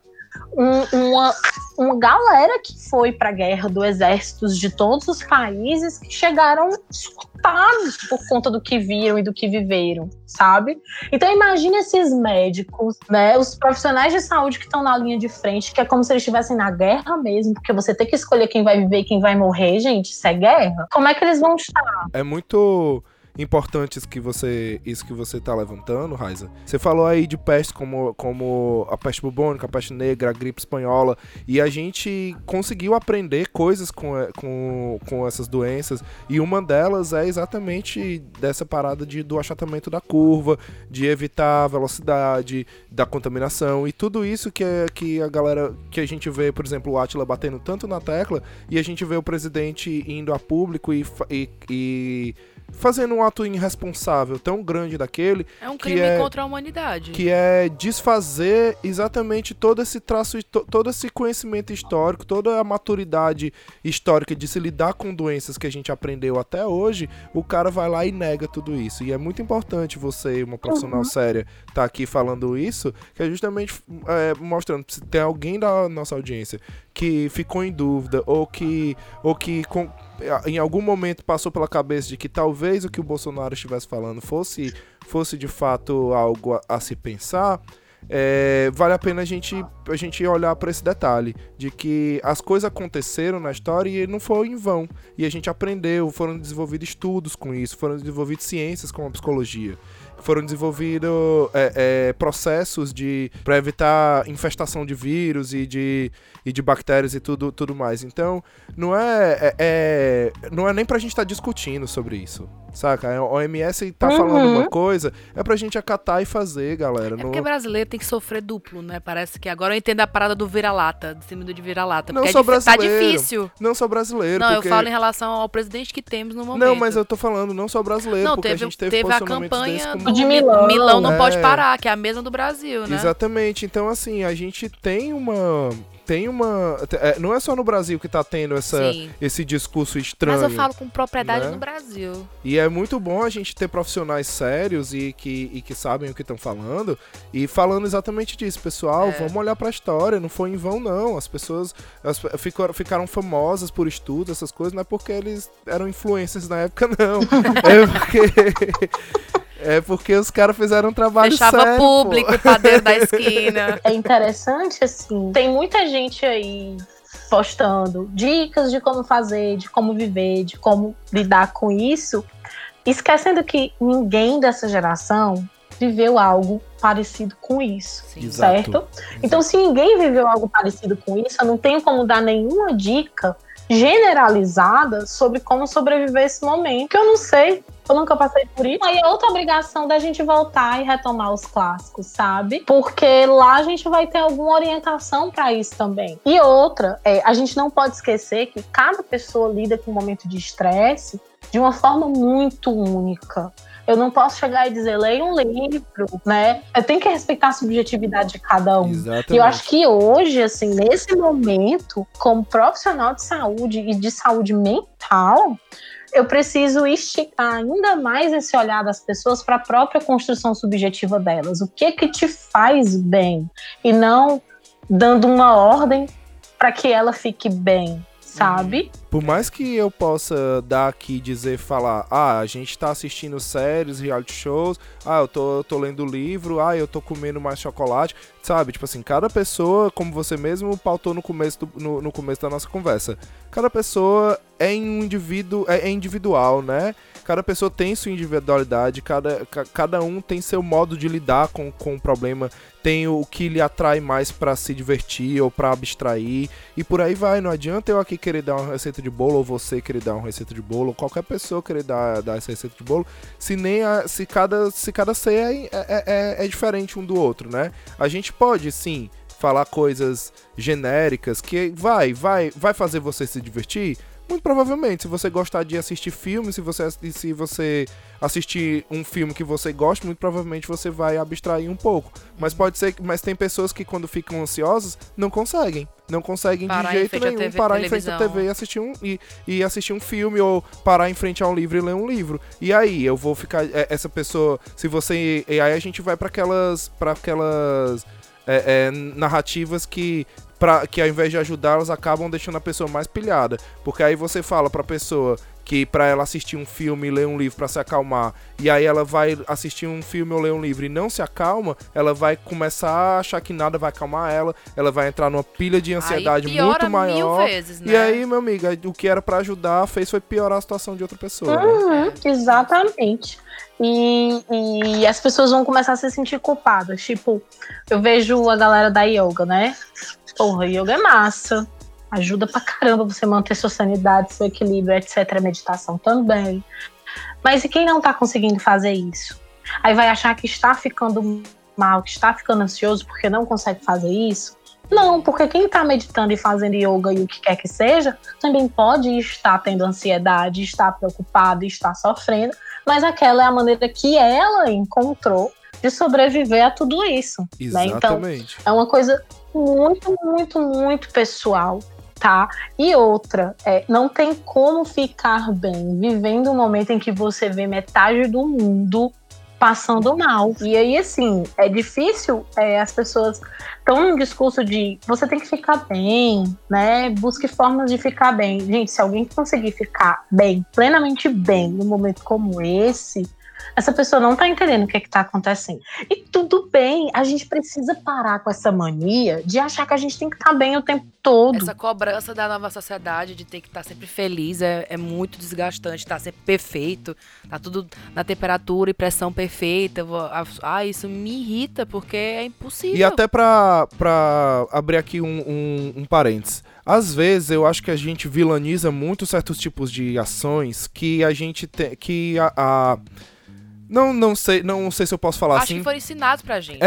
uma galera que foi pra guerra, do exércitos de todos os países, que chegaram surtados por conta do que viram e do que viveram, sabe? Então imagina esses médicos, né, os profissionais de saúde que estão na linha de frente, que é como se eles estivessem na guerra mesmo, porque você tem que escolher quem vai viver e quem vai morrer, gente, isso é guerra. Como é que eles vão estar? É muito importante isso que você tá levantando, Raíza. Você falou aí de pestes como a peste bubônica, a peste negra, a gripe espanhola, e a gente conseguiu aprender coisas com essas doenças, e uma delas é exatamente dessa parada do achatamento da curva, de evitar a velocidade, da contaminação, e tudo isso que a galera, que a gente vê, por exemplo, o Átila batendo tanto na tecla, e a gente vê o presidente indo a público e fazendo um ato irresponsável tão grande daquele... É um crime contra a humanidade. Que é desfazer exatamente todo esse traço, todo esse conhecimento histórico, toda a maturidade histórica de se lidar com doenças que a gente aprendeu até hoje, o cara vai lá e nega tudo isso. E é muito importante você, uma profissional séria, tá aqui falando isso, que é justamente mostrando se tem alguém da nossa audiência que ficou em dúvida ou que em algum momento passou pela cabeça de que talvez o que o Bolsonaro estivesse falando fosse de fato algo a se pensar, vale a pena a gente olhar para esse detalhe, de que as coisas aconteceram na história e não foi em vão, e a gente aprendeu, foram desenvolvidos estudos com isso, foram desenvolvidas ciências como a psicologia, foram desenvolvidos processos para evitar infestação de vírus e de bactérias e tudo mais. Então, não é nem pra gente estar discutindo sobre isso, saca? A OMS tá falando uma coisa, é pra gente acatar e fazer, galera. Porque brasileiro tem que sofrer duplo, né? Parece que agora eu entendo a parada do vira-lata, do síndrome de vira-lata. Não só brasileiro. Tá difícil. Não só brasileiro. Não, porque... eu falo em relação ao presidente que temos no momento. Não, mas eu tô falando não só brasileiro, não, porque a gente teve a campanha... De Milão não pode parar, que é a mesma do Brasil, né? Exatamente. Então, assim, a gente tem uma... Não é só no Brasil que tá tendo esse discurso estranho. Mas eu falo com propriedade, né? No Brasil. E é muito bom a gente ter profissionais sérios e que sabem o que estão falando. E falando exatamente disso, pessoal, vamos olhar pra história. Não foi em vão, não. As pessoas ficaram famosas por estudos, essas coisas. Não é porque eles eram influencers na época, não. É porque os caras fizeram um trabalho sério. Fechava público, padeiro da esquina. É interessante, assim, tem muita gente aí postando dicas de como fazer, de como viver, de como lidar com isso, esquecendo que ninguém dessa geração viveu algo parecido com isso, sim, certo? Exato. Então, se ninguém viveu algo parecido com isso, eu não tenho como dar nenhuma dica generalizada sobre como sobreviver esse momento, que eu não sei, eu nunca passei por isso. Aí é outra obrigação da gente voltar e retomar os clássicos, sabe? Porque lá a gente vai ter alguma orientação pra isso também. E outra, a gente não pode esquecer que cada pessoa lida com um momento de estresse de uma forma muito única. Eu não posso chegar e dizer, leia um livro, né? Eu tenho que respeitar a subjetividade de cada um. Exatamente. E eu acho que hoje, assim, nesse momento, como profissional de saúde e de saúde mental, eu preciso esticar ainda mais esse olhar das pessoas para a própria construção subjetiva delas. O que é que te faz bem? E não dando uma ordem para que ela fique bem, sabe? Por mais que eu possa dar aqui, dizer, falar, a gente tá assistindo séries, reality shows, eu tô lendo livro, eu tô comendo mais chocolate, sabe? Tipo assim, cada pessoa, como você mesmo pautou no começo da nossa conversa, cada pessoa é um indivíduo, é individual, né? Cada pessoa tem sua individualidade, cada um tem seu modo de lidar com o problema, tem o que lhe atrai mais pra se divertir ou pra abstrair, e por aí vai. Não adianta eu aqui querer dar uma receita de bolo, ou você querer dar uma receita de bolo, ou qualquer pessoa querer dar essa receita de bolo, se cada ceia é diferente um do outro, né? A gente pode, sim, falar coisas genéricas que vai fazer você se divertir. Muito provavelmente, se você gostar de assistir filmes, se você assistir um filme que você gosta, muito provavelmente você vai abstrair um pouco. Mas pode ser, mas tem pessoas que quando ficam ansiosas, não conseguem de jeito nenhum parar em frente à TV e assistir um filme, ou parar em frente a um livro e ler um livro. E aí, eu vou ficar essa pessoa, se você, e aí a gente vai para aquelas narrativas que ao invés de ajudar, elas acabam deixando a pessoa mais pilhada. Porque aí você fala pra pessoa que pra ela assistir um filme e ler um livro pra se acalmar, e aí ela vai assistir um filme ou ler um livro e não se acalma, ela vai começar a achar que nada vai acalmar ela vai entrar numa pilha de ansiedade muito maior. Mil vezes, né? E aí, meu amigo, o que era pra ajudar foi piorar a situação de outra pessoa. Né? Exatamente. E as pessoas vão começar a se sentir culpadas. Tipo, eu vejo a galera da yoga, né? Porra, yoga é massa, ajuda pra caramba você manter sua sanidade, seu equilíbrio, etc. Meditação também. Mas e quem não tá conseguindo fazer isso? Aí vai achar que está ficando mal, que está ficando ansioso porque não consegue fazer isso? Não, porque quem está meditando e fazendo yoga e o que quer que seja, também pode estar tendo ansiedade, estar preocupado, estar sofrendo, mas aquela é a maneira que ela encontrou de sobreviver a tudo isso. Exatamente. Né? Então, é uma coisa muito, muito, muito pessoal. Tá? E outra, não tem como ficar bem vivendo um momento em que você vê metade do mundo passando mal. E aí, assim, é difícil, as pessoas estão num discurso de você tem que ficar bem, né? Busque formas de ficar bem. Gente, se alguém conseguir ficar bem, plenamente bem, num momento como esse, essa pessoa não tá entendendo o que é que tá acontecendo. E tudo bem, a gente precisa parar com essa mania de achar que a gente tem que estar bem o tempo todo. Essa cobrança da nova sociedade de ter que estar sempre feliz é muito desgastante, tá sempre perfeito, tá tudo na temperatura e pressão perfeita. Isso me irrita, porque é impossível. E até pra abrir aqui um parênteses. Às vezes, eu acho que a gente vilaniza muito certos tipos de ações que a gente tem... Não sei se eu posso falar assim. Acho que foram ensinados pra gente.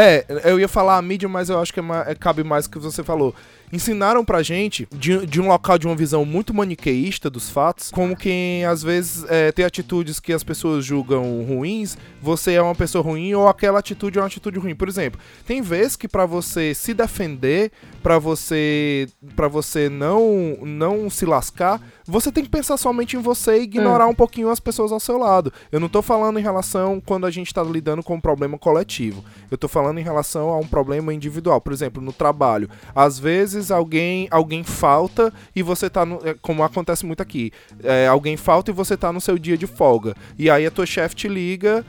Eu ia falar a mídia, mas eu acho que cabe mais o que você falou. Ensinaram pra gente, de um local de uma visão muito maniqueísta dos fatos, como quem, às vezes, tem atitudes que as pessoas julgam ruins, você é uma pessoa ruim ou aquela atitude é uma atitude ruim. Por exemplo, tem vezes que pra você se defender, pra você não se lascar, você tem que pensar somente em você e ignorar um pouquinho as pessoas ao seu lado. Eu não tô falando em relação quando a gente está lidando com um problema coletivo. Eu tô falando em relação a um problema individual. Por exemplo, no trabalho. Às vezes alguém falta e você tá no, como acontece muito aqui. Alguém falta e você tá no seu dia de folga. E aí a tua chefe te liga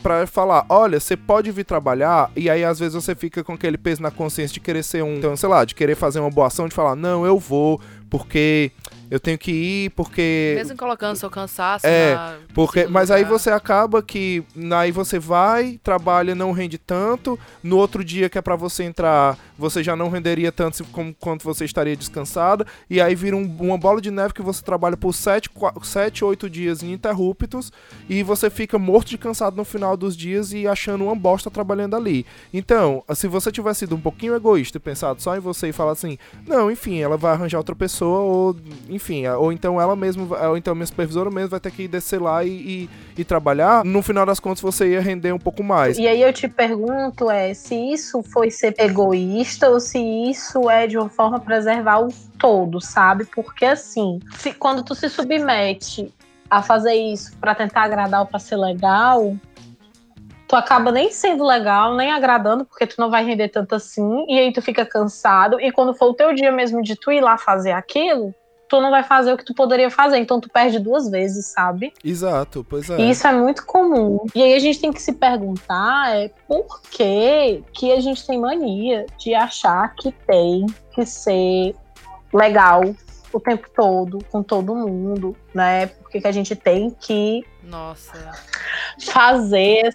pra falar, olha, você pode vir trabalhar, e aí às vezes você fica com aquele peso na consciência de querer ser então, sei lá, de querer fazer uma boa ação, de falar, não, eu vou, porque eu tenho que ir, porque... Mesmo colocando seu cansaço porque... Mas aí você acaba que... Aí você vai, trabalha, não rende tanto, no outro dia que é pra você entrar, você já não renderia tanto como quanto você estaria descansada, e aí vira uma bola de neve que você trabalha por 7, 8 dias ininterruptos, e você fica morto de cansaço no final dos dias e achando uma bosta trabalhando ali. Então, se você tivesse sido um pouquinho egoísta e pensado só em você e falar assim, não, enfim, ela vai arranjar outra pessoa, ou enfim, ou então ela mesma, ou então a minha supervisora mesmo vai ter que descer lá e trabalhar, no final das contas você ia render um pouco mais. E aí eu te pergunto, se isso foi ser egoísta ou se isso é de uma forma preservar o todo, sabe? Porque assim, quando tu se submete a fazer isso pra tentar agradar ou pra ser legal, tu acaba nem sendo legal, nem agradando, porque tu não vai render tanto assim, e aí tu fica cansado, e quando for o teu dia mesmo de tu ir lá fazer aquilo, tu não vai fazer o que tu poderia fazer, então tu perde duas vezes, sabe? Exato, pois é. E isso é muito comum. E aí a gente tem que se perguntar por que que a gente tem mania de achar que tem que ser legal o tempo todo, com todo mundo, né? Porque que a gente tem que fazer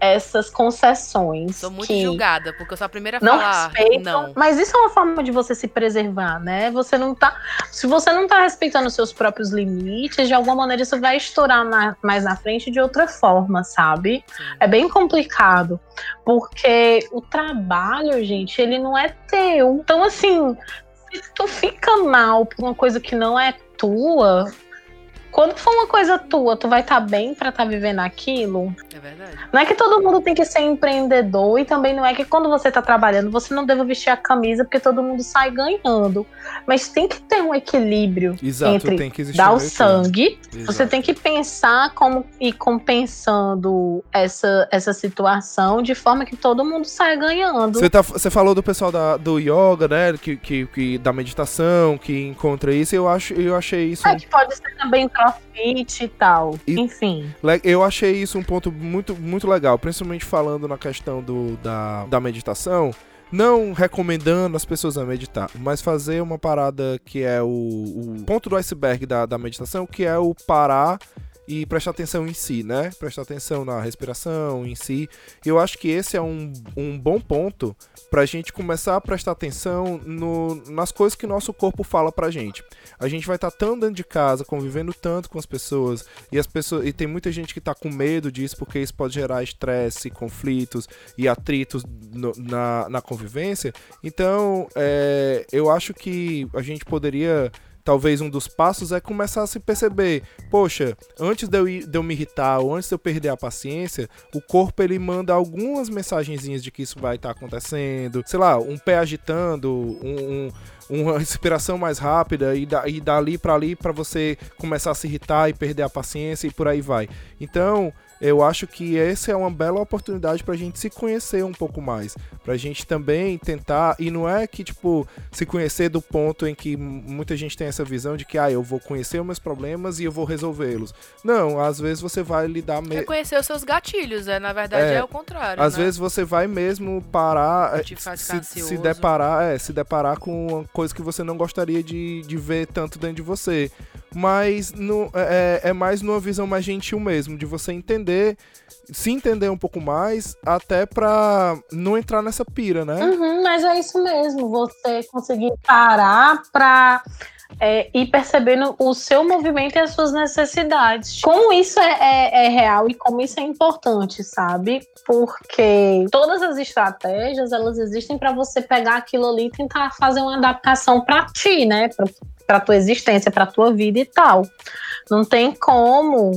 essas concessões. Sou muito julgada, porque eu sou a primeira a falar. Respeitam, não. Mas isso é uma forma de você se preservar, né? Se você não tá respeitando os seus próprios limites, de alguma maneira isso vai estourar mais na frente de outra forma, sabe? Sim. É bem complicado, porque o trabalho, gente, ele não é teu. Então, assim, se tu fica mal por uma coisa que não é tua, quando for uma coisa tua, tu vai estar bem pra estar vivendo aquilo? É verdade. Não é que todo mundo tem que ser empreendedor, e também não é que quando você tá trabalhando, você não deva vestir a camisa, porque todo mundo sai ganhando. Mas tem que ter um equilíbrio. Exato, entre tem que existir dar o sangue. Exato. Você tem que pensar como ir compensando essa situação de forma que todo mundo saia ganhando. Você falou do pessoal do yoga, né? Que da meditação, que encontra isso. Eu achei isso... que pode ser também crossfit e tal, enfim. Eu achei isso um ponto muito, muito legal, principalmente falando na questão da meditação, não recomendando as pessoas a meditar, mas fazer uma parada que é o ponto do iceberg da meditação, que é o parar e prestar atenção em si, né? Prestar atenção na respiração em si. Eu acho que esse é um bom ponto pra gente começar a prestar atenção nas coisas que nosso corpo fala pra gente. A gente vai estar tão dentro de casa, convivendo tanto com as pessoas, e tem muita gente que tá com medo disso, porque isso pode gerar estresse, conflitos e atritos na convivência. Então, eu acho que a gente poderia... Talvez um dos passos é começar a se perceber. Poxa, antes de eu me irritar ou antes de eu perder a paciência, o corpo ele manda algumas mensagenzinhas de que isso vai estar acontecendo. Sei lá, um pé agitando, uma respiração mais rápida e dali para ali para você começar a se irritar e perder a paciência e por aí vai. Então... eu acho que essa é uma bela oportunidade pra gente se conhecer um pouco mais, pra gente também tentar, e não é que, tipo, se conhecer do ponto em que muita gente tem essa visão de que, eu vou conhecer os meus problemas e eu vou resolvê-los. Não, às vezes você vai lidar mesmo... É conhecer os seus gatilhos, na verdade é o contrário, às vezes você vai mesmo parar, se deparar com uma coisa que você não gostaria de ver tanto dentro de você. Mas é mais numa visão mais gentil mesmo, de você se entender um pouco mais, até pra não entrar nessa pira, né? Uhum, mas é isso mesmo, você conseguir parar pra... ir percebendo o seu movimento e as suas necessidades. Como isso é real e como isso é importante, sabe? Porque todas as estratégias, elas existem para você pegar aquilo ali e tentar fazer uma adaptação para ti, né? Para tua existência, para tua vida e tal. Não tem como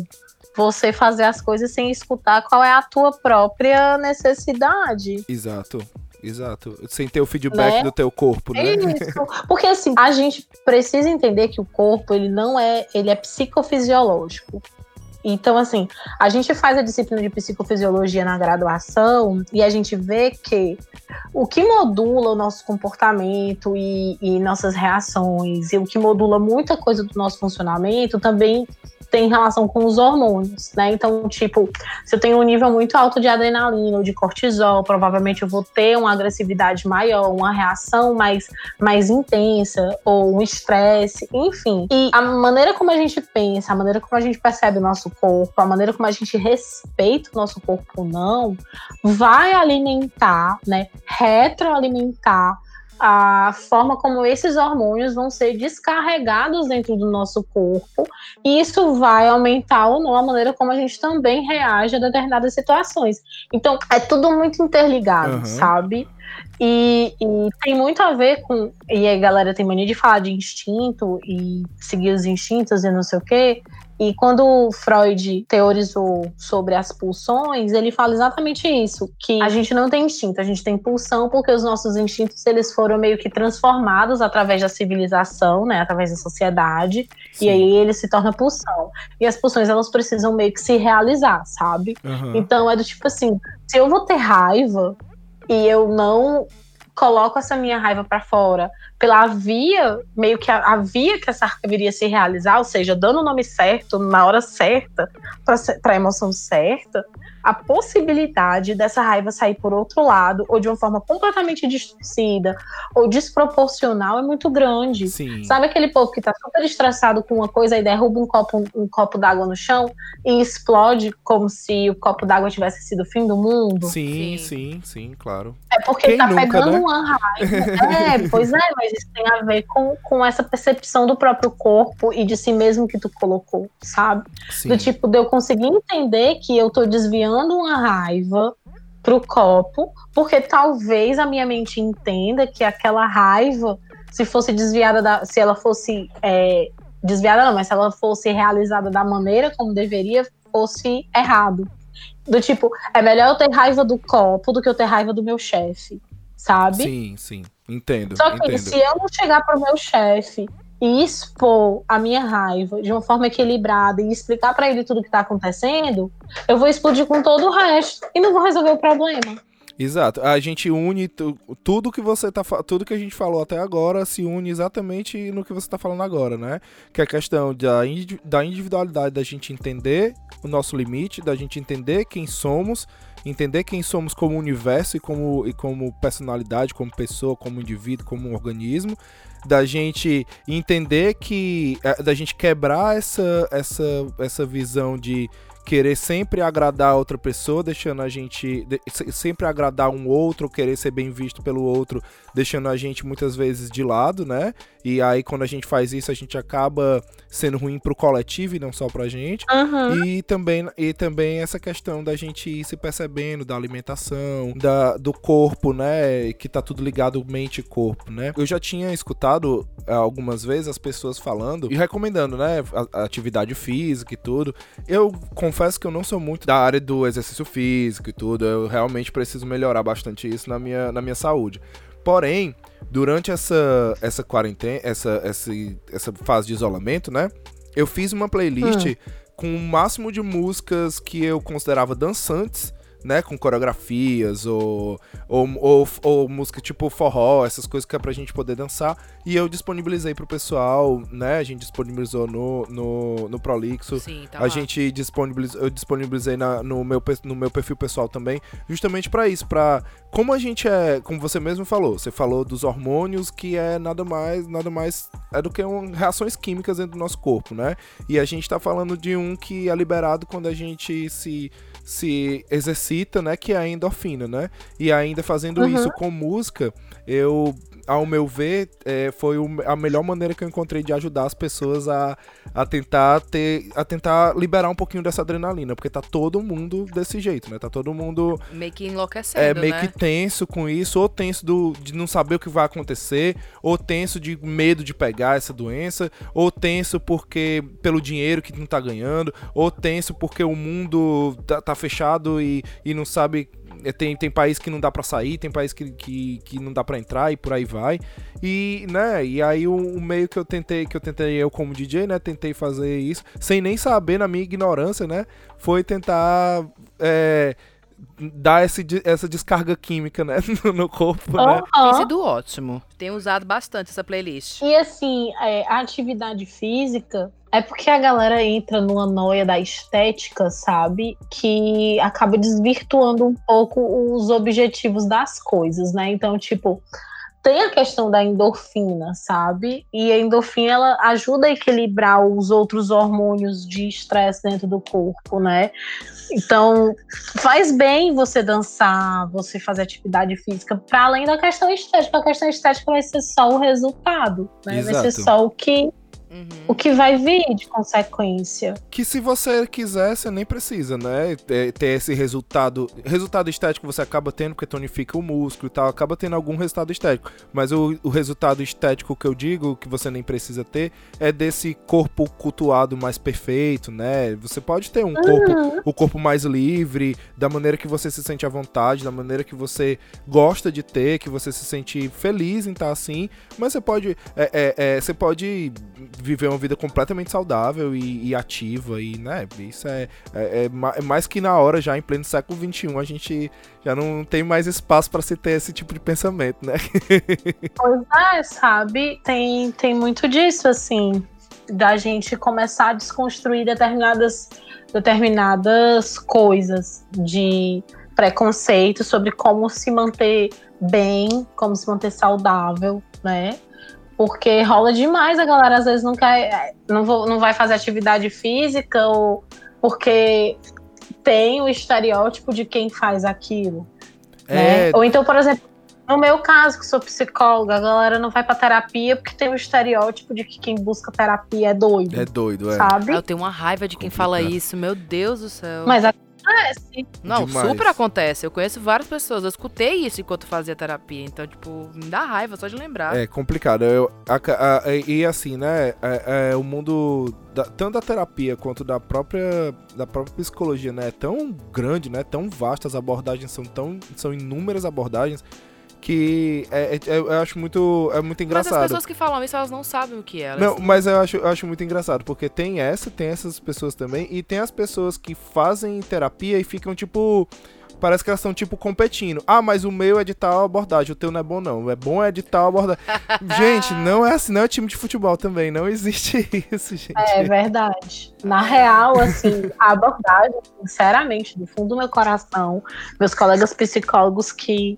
você fazer as coisas sem escutar qual é a tua própria necessidade. Exato, sem ter o feedback do teu corpo, né? Isso. Porque assim, a gente precisa entender que o corpo, ele é psicofisiológico. Então assim, a gente faz a disciplina de psicofisiologia na graduação e a gente vê que o que modula o nosso comportamento e nossas reações e o que modula muita coisa do nosso funcionamento também tem relação com os hormônios, né? Então, tipo, se eu tenho um nível muito alto de adrenalina ou de cortisol, provavelmente eu vou ter uma agressividade maior, uma reação mais intensa, ou um estresse, enfim. E a maneira como a gente pensa, a maneira como a gente percebe o nosso corpo, a maneira como a gente respeita o nosso corpo ou não, vai alimentar, né? Retroalimentar a forma como esses hormônios vão ser descarregados dentro do nosso corpo, e isso vai aumentar ou não a maneira como a gente também reage a determinadas situações. Então, é tudo muito interligado, sabe? E tem muito a ver com... E aí, galera, tem mania de falar de instinto e seguir os instintos e não sei o quê. E quando Freud teorizou sobre as pulsões, ele fala exatamente isso, que a gente não tem instinto, a gente tem pulsão, porque os nossos instintos, eles foram meio que transformados através da civilização, né, através da sociedade, Sim. E aí ele se torna pulsão. E as pulsões, elas precisam meio que se realizar, sabe? Uhum. Então é do tipo assim, se eu vou ter raiva e eu não coloco essa minha raiva pra fora pela via, meio que a via que essa raiva iria se realizar, ou seja, dando o nome certo, na hora certa, pra emoção certa, a possibilidade dessa raiva sair por outro lado, ou de uma forma completamente distorcida, ou desproporcional, é muito grande. Sim. Sabe aquele povo que tá super estressado com uma coisa e derruba um copo d'água no chão e explode como se o copo d'água tivesse sido o fim do mundo? Sim, claro. É porque quem tá nunca, pegando, né? Uma raiva. Pois é, mas isso tem a ver com essa percepção do próprio corpo e de si mesmo que tu colocou, sabe? Sim. Do tipo, de eu conseguir entender que eu tô desviando uma raiva pro copo, porque talvez a minha mente entenda que aquela raiva, se ela fosse realizada da maneira como deveria, fosse errado. Do tipo, é melhor eu ter raiva do copo do que eu ter raiva do meu chefe, sabe? Sim, entendo. Só que se eu não chegar pro meu chefe e expor a minha raiva de uma forma equilibrada e explicar pra ele tudo que tá acontecendo, eu vou explodir com todo o resto e não vou resolver o problema. Exato. A gente une tudo que a gente falou até agora se une exatamente no que você tá falando agora, né? Que é a questão da individualidade, da gente entender o nosso limite, da gente entender quem somos entender quem somos como universo e como personalidade, como pessoa, como indivíduo, como um organismo, da gente entender que, da gente quebrar essa visão de querer sempre agradar a outra pessoa, deixando a gente sempre agradar um outro, querer ser bem visto pelo outro, deixando a gente muitas vezes de lado, né? E aí quando a gente faz isso, a gente acaba sendo ruim pro coletivo e não só pra gente. Uhum. E também essa questão da gente ir se percebendo, da alimentação, do corpo, né? Que tá tudo ligado mente e corpo, né? Eu já tinha escutado algumas vezes as pessoas falando e recomendando, né? Atividade física e tudo. Eu confesso que eu não sou muito da área do exercício físico e tudo. Eu realmente preciso melhorar bastante isso na minha saúde. Porém, durante essa quarentena, essa fase de isolamento, né? Eu fiz uma playlist com o máximo de músicas que eu considerava dançantes, né? Com coreografias ou música tipo forró, essas coisas que é pra gente poder dançar. E eu disponibilizei pro pessoal, né? A gente disponibilizou no Prolixo. Sim, tá. A gente disponibilizou, eu disponibilizei no meu perfil pessoal também, justamente pra isso, pra... Como a gente é, como você mesmo falou, você falou dos hormônios, que é nada mais é do que reações químicas dentro do nosso corpo, né? E a gente tá falando de um que é liberado quando a gente se exercita, né? Que é a endorfina, né? E ainda fazendo isso com música, eu... Ao meu ver, foi a melhor maneira que eu encontrei de ajudar as pessoas a tentar liberar um pouquinho dessa adrenalina, porque tá todo mundo desse jeito, né? Tá todo mundo... Meio que enlouquecendo, meio que tenso com isso, ou tenso de não saber o que vai acontecer, ou tenso de medo de pegar essa doença, ou tenso porque pelo dinheiro que não tá ganhando, ou tenso porque o mundo tá fechado e não sabe... Tem país que não dá pra sair, tem país que não dá pra entrar e por aí vai. E, né, e aí o meio que eu tentei, eu como DJ, né, tentei fazer isso, sem nem saber, na minha ignorância, né, foi tentar dar essa descarga química, né, no corpo, né. Tem sido ótimo. Tenho usado bastante essa playlist. E assim, a atividade física... É porque a galera entra numa noia da estética, sabe? Que acaba desvirtuando um pouco os objetivos das coisas, né? Então, tipo, tem a questão da endorfina, sabe? E a endorfina, ela ajuda a equilibrar os outros hormônios de estresse dentro do corpo, né? Então, faz bem você dançar, você fazer atividade física, para além da questão estética. A questão estética vai ser só o resultado, né? Exato. Vai ser só o que... Uhum. O que vai vir de consequência. Que se você quiser, você nem precisa, né? Ter esse resultado. Resultado estético você acaba tendo, porque tonifica o músculo e tal, acaba tendo algum resultado estético. Mas o resultado estético que eu digo, que você nem precisa ter, é desse corpo cultuado mais perfeito, né? Você pode ter o corpo mais livre, da maneira que você se sente à vontade, da maneira que você gosta de ter, que você se sente feliz em estar assim, mas você pode. Você pode viver uma vida completamente saudável e ativa, e, né, isso é mais que na hora, já em pleno século XXI, a gente já não tem mais espaço para se ter esse tipo de pensamento, né? Pois é, sabe? Tem muito disso, assim, da gente começar a desconstruir determinadas coisas de preconceito sobre como se manter bem, como se manter saudável, né? Porque rola demais, a galera às vezes não vai fazer atividade física, ou porque tem o estereótipo de quem faz aquilo, né? Ou então, por exemplo, no meu caso, que sou psicóloga, a galera não vai pra terapia porque tem o estereótipo de que quem busca terapia é doido. É doido, sabe? Eu tenho uma raiva de quem fala isso, meu Deus do céu. Mas acontece. Não, demais. Super acontece. Eu conheço várias pessoas, eu escutei isso enquanto fazia terapia, então, tipo, me dá raiva só de lembrar. É complicado. E assim, né, o mundo, tanto da terapia quanto da própria psicologia, né, é tão grande, né, tão vasta, as abordagens são inúmeras abordagens, que eu acho muito engraçado. Mas as pessoas que falam isso, elas não sabem o que é. Não, mas eu acho muito engraçado, porque tem essas pessoas também, e tem as pessoas que fazem terapia e ficam, tipo... Parece que elas estão, tipo, competindo. Ah, mas o meu é de tal abordagem, o teu não é bom, não. É bom é de tal abordagem. Gente, não é assim, não é time de futebol também. Não existe isso, gente. É verdade. Na real, assim, a abordagem, sinceramente, do fundo do meu coração, meus colegas psicólogos que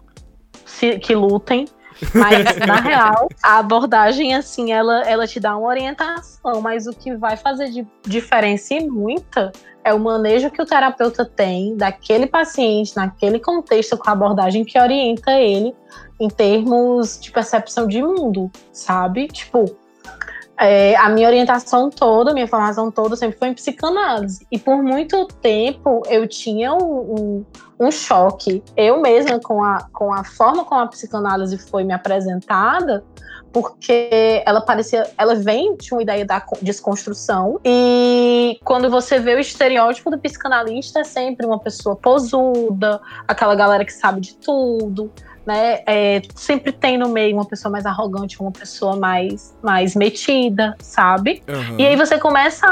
lutem, mas na real, a abordagem, assim, ela te dá uma orientação, mas o que vai fazer de diferença e muita é o manejo que o terapeuta tem daquele paciente, naquele contexto, com a abordagem que orienta ele em termos de percepção de mundo, sabe? Tipo, a minha orientação toda, a minha formação toda sempre foi em psicanálise. E por muito tempo eu tinha um choque. Eu mesma com a forma como a psicanálise foi me apresentada, porque ela vem de uma ideia da desconstrução, e quando você vê o estereótipo do psicanalista é sempre uma pessoa posuda, aquela galera que sabe de tudo, né? Sempre tem no meio uma pessoa mais arrogante, uma pessoa mais metida, sabe? Uhum. E aí você começa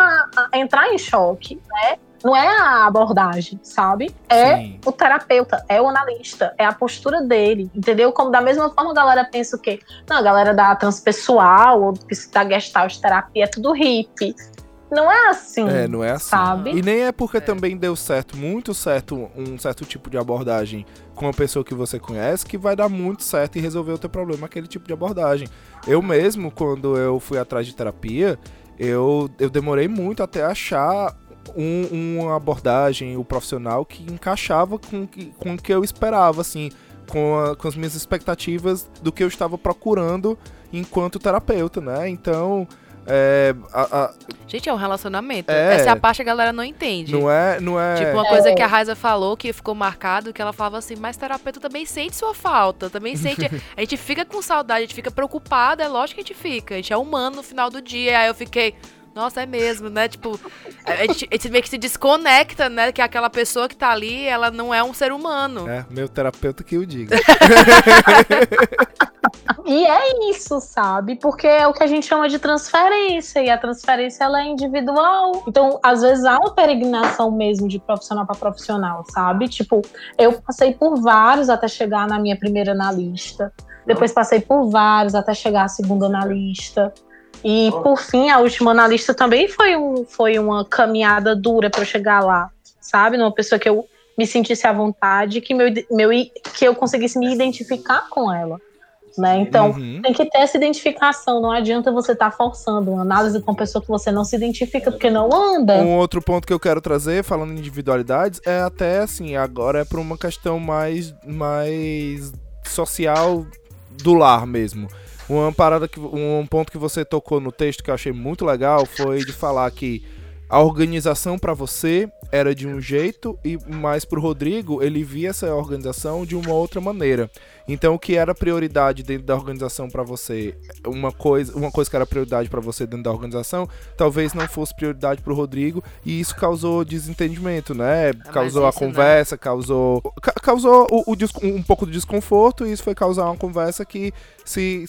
a entrar em choque, né? Não é a abordagem, sabe? É Sim. o terapeuta, é o analista, é a postura dele, entendeu? Como da mesma forma a galera pensa o quê? Não, a galera da transpessoal ou da gestalt terapia é tudo hippie. Não é assim, não é assim, sabe? E nem é porque também deu certo, muito certo, um certo tipo de abordagem com uma pessoa que você conhece que vai dar muito certo e resolver o teu problema, aquele tipo de abordagem. Eu mesmo, quando eu fui atrás de terapia, eu demorei muito até achar uma abordagem, o profissional que encaixava com o que eu esperava, assim, com as minhas expectativas do que eu estava procurando enquanto terapeuta, né? Então, gente, é um relacionamento. Essa é a parte que a galera não entende. Não é. Tipo, uma coisa que a Raíza falou que ficou marcado, que ela falava assim, mas terapeuta também sente sua falta, também sente. A gente fica com saudade, a gente fica preocupada, é lógico que a gente fica. A gente é humano no final do dia. Aí eu fiquei... Nossa, é mesmo, né? Tipo, a gente meio que se desconecta, né? Que aquela pessoa que tá ali, ela não é um ser humano. É, meu terapeuta que eu digo. E é isso, sabe? Porque é o que a gente chama de transferência, e a transferência, ela é individual. Então, às vezes, há uma peregrinação mesmo de profissional para profissional, sabe? Tipo, eu passei por vários até chegar na minha primeira analista. Depois passei por vários até chegar à segunda analista. E, por fim, a última analista também foi uma caminhada dura para eu chegar lá, sabe? Numa pessoa que eu me sentisse à vontade, que eu conseguisse me identificar com ela, né? Então, tem que ter essa identificação. Não adianta você estar forçando uma análise com uma pessoa que você não se identifica, porque não anda. Um outro ponto que eu quero trazer, falando em individualidades, é até, assim, agora é para uma questão mais social do lar mesmo. Um ponto que você tocou no texto que eu achei muito legal foi de falar que a organização para você era de um jeito, mas para o Rodrigo ele via essa organização de uma outra maneira. Então o que era prioridade dentro da organização para você, uma coisa que era prioridade para você dentro da organização, talvez não fosse prioridade para o Rodrigo, e isso causou desentendimento, né? Causou a conversa, causou um pouco de desconforto, e isso foi causar uma conversa que se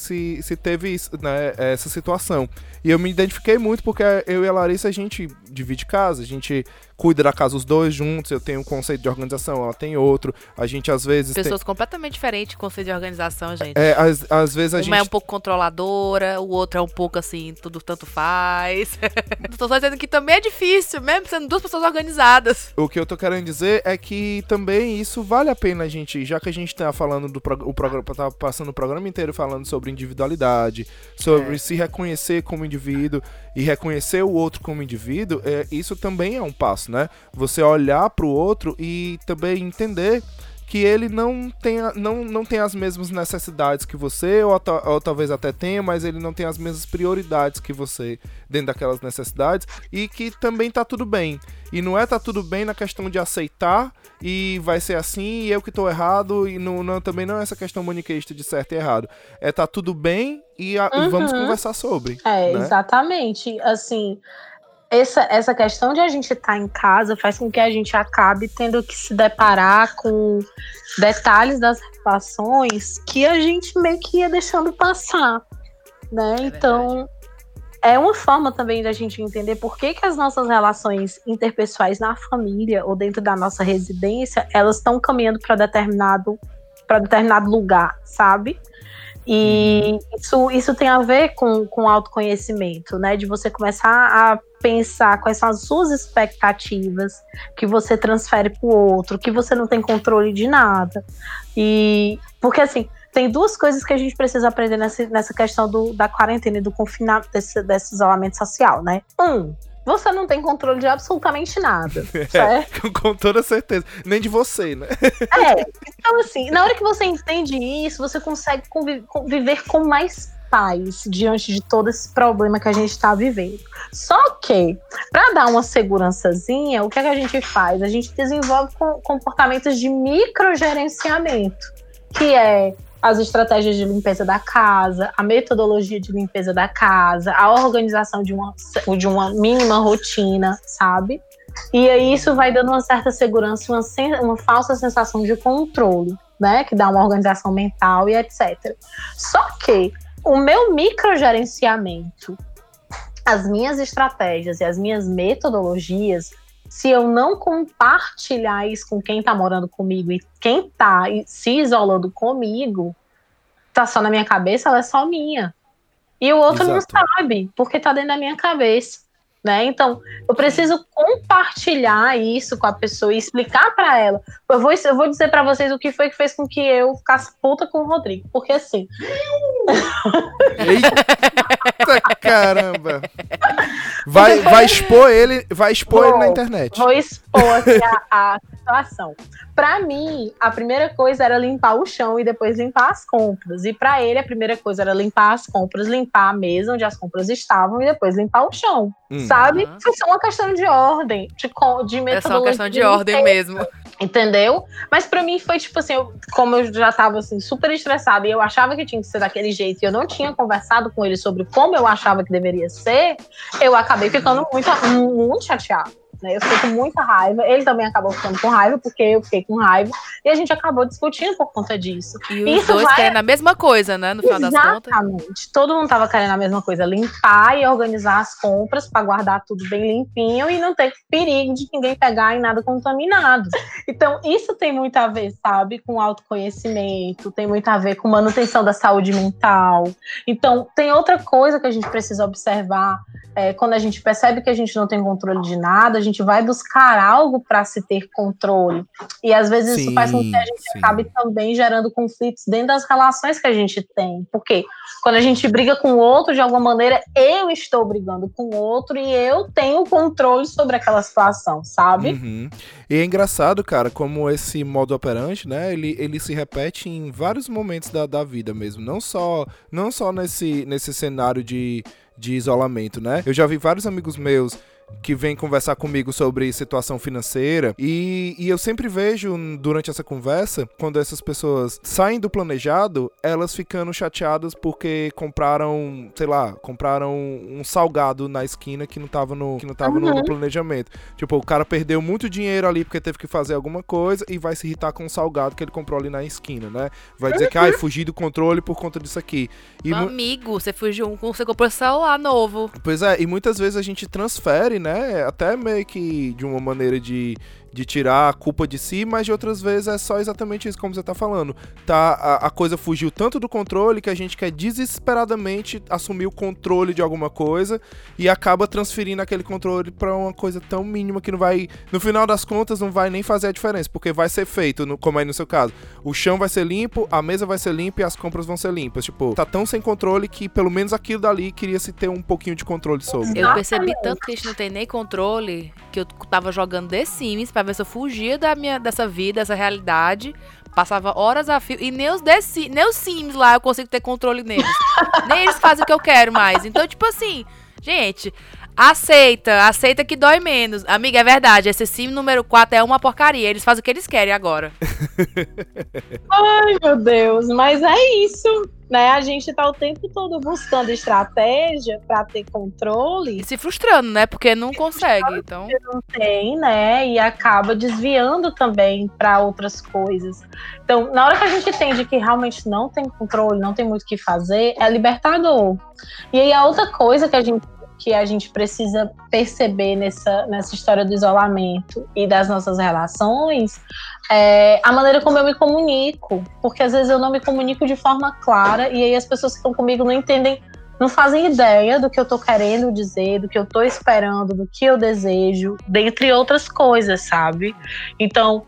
teve, né, essa situação. E eu me identifiquei muito porque eu e a Larissa, a gente divide casa, a gente cuida da casa os dois juntos, eu tenho um conceito de organização, ela tem outro, a gente às vezes... Pessoas completamente diferentes, conceito de organização, gente. Às vezes a gente... Uma é um pouco controladora, o outro é um pouco assim, tudo tanto faz. Tô só dizendo que também é difícil, mesmo sendo duas pessoas organizadas. O que eu tô querendo dizer é que também isso vale a pena, gente, já que a gente tá falando tá passando o programa inteiro falando sobre individualidade, sobre se reconhecer como indivíduo e reconhecer o outro como indivíduo, isso também é um passo, né? Você olhar pro outro e também entender que ele não tem as mesmas necessidades que você, ou talvez até tenha, mas ele não tem as mesmas prioridades que você dentro daquelas necessidades, e que também tá tudo bem. E não é tá tudo bem na questão de aceitar, e vai ser assim, e eu que tô errado, e também não é essa questão maniqueísta de certo e errado. É tá tudo bem e vamos conversar sobre. Né? Exatamente. Assim... Essa questão de a gente estar em casa faz com que a gente acabe tendo que se deparar com detalhes das relações que a gente meio que ia deixando passar, né? É então, verdade. é uma forma também da gente entender por que que as nossas relações interpessoais na família ou dentro da nossa residência, elas estão caminhando para determinado lugar, sabe? E isso tem a ver com autoconhecimento, né? De você começar a pensar quais são as suas expectativas que você transfere para o outro, que você não tem controle de nada. E porque assim, tem duas coisas que a gente precisa aprender nessa questão da quarentena e do confinamento, desse isolamento social, né? Você não tem controle de absolutamente nada, certo? Com toda certeza. Nem de você, né? Então assim, na hora que você entende isso, você consegue viver com mais paz diante de todo esse problema que a gente está vivendo. Só que, para dar uma segurançazinha, o que a gente faz? A gente desenvolve comportamentos de microgerenciamento, que é as estratégias de limpeza da casa, a metodologia de limpeza da casa, a organização de uma mínima rotina, sabe? E aí isso vai dando uma certa segurança, uma falsa sensação de controle, né? Que dá uma organização mental e etc. Só que o meu microgerenciamento, as minhas estratégias e as minhas metodologias, se eu não compartilhar isso com quem tá morando comigo e quem tá se isolando comigo, tá só na minha cabeça, ela é só minha. E o outro Exato. Não sabe, porque tá dentro da minha cabeça, né? Então, eu preciso compartilhar isso com a pessoa e explicar pra ela. Eu vou dizer pra vocês o que foi que fez com que eu ficasse puta com o Rodrigo, porque assim... Eita, caramba! Vai expor ele na internet. Vou expor aqui a situação. Pra mim, a primeira coisa era limpar o chão e depois limpar as compras. E pra ele, a primeira coisa era limpar as compras, limpar a mesa onde as compras estavam e depois limpar o chão. Sabe? Isso é só uma questão de ordem, de metodologia. É só uma questão de ordem mesmo. Entendeu? Mas pra mim foi tipo assim, como eu já tava assim, super estressada e eu achava que tinha que ser daquele jeito e eu não tinha conversado com ele sobre como eu achava que deveria ser, eu acabei ficando muito chateada, né? Eu fiquei com muita raiva, ele também acabou ficando com raiva, porque eu fiquei com raiva e a gente acabou discutindo por conta disso. E os dois querendo a mesma coisa, né? No final das contas. Exatamente. Todo mundo tava querendo a mesma coisa, limpar e organizar as compras pra guardar tudo bem limpinho e não ter perigo de ninguém pegar em nada contaminado. Então, isso tem muito a ver, sabe? Com autoconhecimento, tem muito a ver com manutenção da saúde mental. Então, tem outra coisa que a gente precisa observar. Quando a gente percebe que a gente não tem controle de nada, a gente vai buscar algo para se ter controle. E às vezes isso faz com que a gente acabe também gerando conflitos dentro das relações que a gente tem. Porque quando a gente briga com o outro, de alguma maneira, eu estou brigando com o outro e eu tenho controle sobre aquela situação, sabe? Uhum. E é engraçado, cara, como esse modo operante, né, ele se repete em vários momentos da vida mesmo. Não só nesse cenário de isolamento, né? Eu já vi vários amigos meus que vêm conversar comigo sobre situação financeira e eu sempre vejo durante essa conversa, quando essas pessoas saem do planejado, elas ficando chateadas porque compraram um salgado na esquina que não tava no planejamento. Tipo, o cara perdeu muito dinheiro ali porque teve que fazer alguma coisa e vai se irritar com o salgado que ele comprou ali na esquina, né? Vai dizer que, fugi do controle por conta disso aqui. E amigo, você fugiu, você comprou celular novo. Pois é, e muitas vezes a gente transfere, né? Até meio que de uma maneira de tirar a culpa de si, mas de outras vezes é só exatamente isso, como você tá falando. A coisa fugiu tanto do controle que a gente quer desesperadamente assumir o controle de alguma coisa e acaba transferindo aquele controle pra uma coisa tão mínima que não vai... No final das contas, não vai nem fazer a diferença, porque vai ser feito, como aí no seu caso. O chão vai ser limpo, a mesa vai ser limpa e as compras vão ser limpas. Tipo, tá tão sem controle que pelo menos aquilo dali queria-se ter um pouquinho de controle sobre. Eu percebi tanto que a gente não tem nem controle que eu tava jogando The Sims pra ver se eu fugia dessa vida, dessa realidade. Passava horas a fio. E nem os Sims lá eu consigo ter controle neles. Nem eles fazem o que eu quero mais. Então, tipo assim, gente, aceita que dói menos. Amiga, é verdade, esse Sim número 4 é uma porcaria. Eles fazem o que eles querem agora. Ai, meu Deus. Mas é isso, né? A gente tá o tempo todo buscando estratégia pra ter controle. E se frustrando, né? Porque não consegue, então... Não tem, né? E acaba desviando também pra outras coisas. Então, na hora que a gente entende que realmente não tem controle, não tem muito o que fazer, é libertador. E aí, a outra coisa que a gente que a gente precisa perceber nessa história do isolamento e das nossas relações é a maneira como eu me comunico, porque às vezes eu não me comunico de forma clara e aí as pessoas que estão comigo não entendem, não fazem ideia do que eu tô querendo dizer, do que eu tô esperando, do que eu desejo, dentre outras coisas, sabe? Então,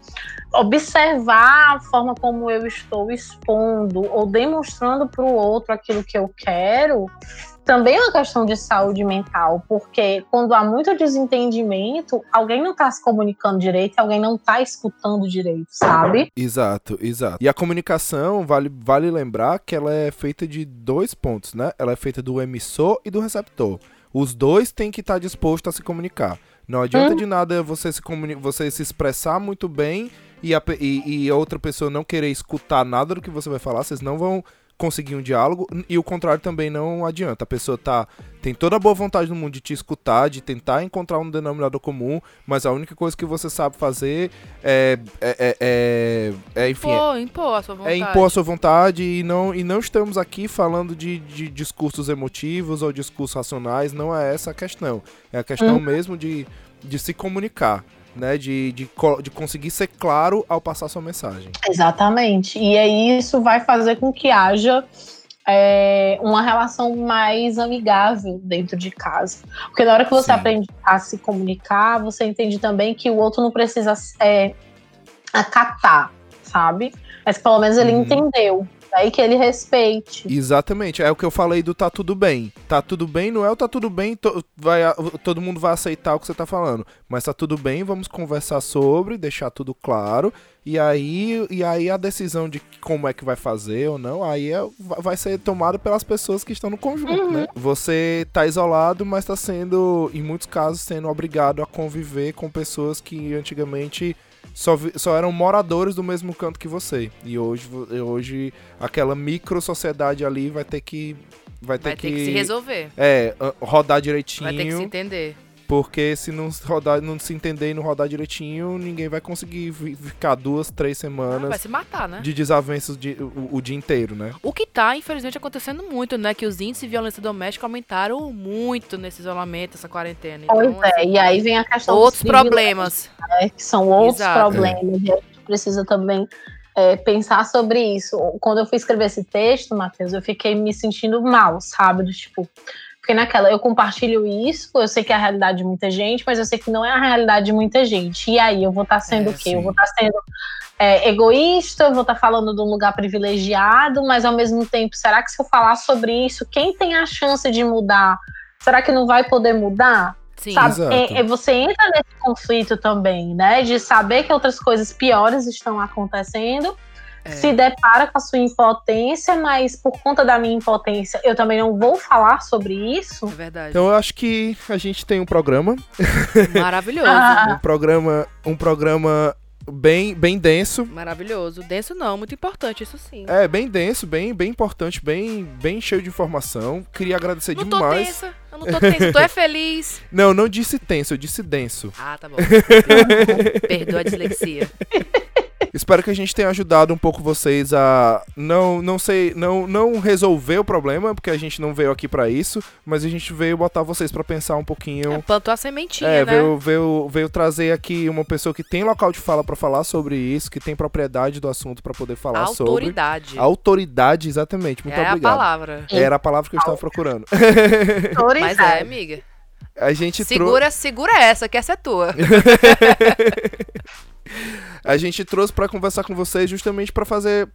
observar a forma como eu estou expondo ou demonstrando para o outro aquilo que eu quero também é uma questão de saúde mental, porque quando há muito desentendimento, alguém não está se comunicando direito, alguém não está escutando direito, sabe? Exato, exato. E a comunicação, vale lembrar que ela é feita de dois pontos, né? Ela é feita do emissor e do receptor. Os dois têm que estar dispostos a se comunicar. Não adianta de nada você se expressar muito bem e outra pessoa não querer escutar nada do que você vai falar, vocês não vão conseguir um diálogo, e o contrário também não adianta. A pessoa tem toda a boa vontade do mundo de te escutar, de tentar encontrar um denominador comum, mas a única coisa que você sabe fazer é impor a sua vontade. É impor a sua vontade, e não estamos aqui falando de discursos emotivos ou discursos racionais, não é essa a questão. É a questão mesmo de se comunicar. Né, de conseguir ser claro ao passar sua mensagem. Exatamente. E aí isso vai fazer com que haja uma relação mais amigável dentro de casa. Porque na hora que você aprende a se comunicar, você entende também que o outro não precisa acatar, sabe? Mas pelo menos ele entendeu. Aí que ele respeite. Exatamente, é o que eu falei do tá tudo bem. Tá tudo bem, não é o tá tudo bem, todo mundo vai aceitar o que você tá falando. Mas tá tudo bem, vamos conversar sobre, deixar tudo claro. E aí a decisão de como é que vai fazer ou não, aí vai ser tomada pelas pessoas que estão no conjunto, né? Você tá isolado, mas tá sendo, em muitos casos, sendo obrigado a conviver com pessoas que antigamente só eram moradores do mesmo canto que você. E hoje aquela micro sociedade ali vai ter que se resolver. Rodar direitinho. Vai ter que se entender. Porque se não se entender e não rodar direitinho, ninguém vai conseguir ficar 2-3 semanas... vai se matar, né? De desavenças o dia inteiro, né? O que tá, infelizmente, acontecendo muito, né? Que os índices de violência doméstica aumentaram muito nesse isolamento, essa quarentena. Então, pois é, e aí vem a questão... outros problemas. Né? Que são outros problemas. E a gente precisa também pensar sobre isso. Quando eu fui escrever esse texto, Matheus, eu fiquei me sentindo mal, sabe? Porque naquela, eu compartilho isso, eu sei que é a realidade de muita gente, mas eu sei que não é a realidade de muita gente. E aí, eu vou estar sendo o quê? Sim. Eu vou estar sendo egoísta, eu vou estar falando de um lugar privilegiado, mas ao mesmo tempo, será que se eu falar sobre isso, quem tem a chance de mudar? Será que não vai poder mudar? Sim, sabe? Você entra nesse conflito também, né? De saber que outras coisas piores estão acontecendo, se depara com a sua impotência, mas por conta da minha impotência eu também não vou falar sobre isso. É verdade. Então eu acho que a gente tem um programa maravilhoso. Um programa bem denso. Maravilhoso. Denso não, muito importante, isso sim. É, bem denso, bem importante, bem cheio de informação. Queria agradecer demais. Não tô tensa. Eu não tô tenso, tu é feliz. Não, eu não disse tenso, eu disse denso. Ah, tá bom. Perdoa a dislexia. Espero que a gente tenha ajudado um pouco vocês a não resolver o problema, porque a gente não veio aqui pra isso, mas a gente veio botar vocês pra pensar um pouquinho. Plantou a sementinha, né? Veio trazer aqui uma pessoa que tem local de fala pra falar sobre isso, que tem propriedade do assunto pra poder falar autoridade. Sobre. Autoridade, exatamente. Muito obrigado. Era a palavra. Era a palavra que eu estava procurando. Autoridade. Mas amiga. A gente segura essa, que essa é tua. A gente trouxe pra conversar com vocês justamente pra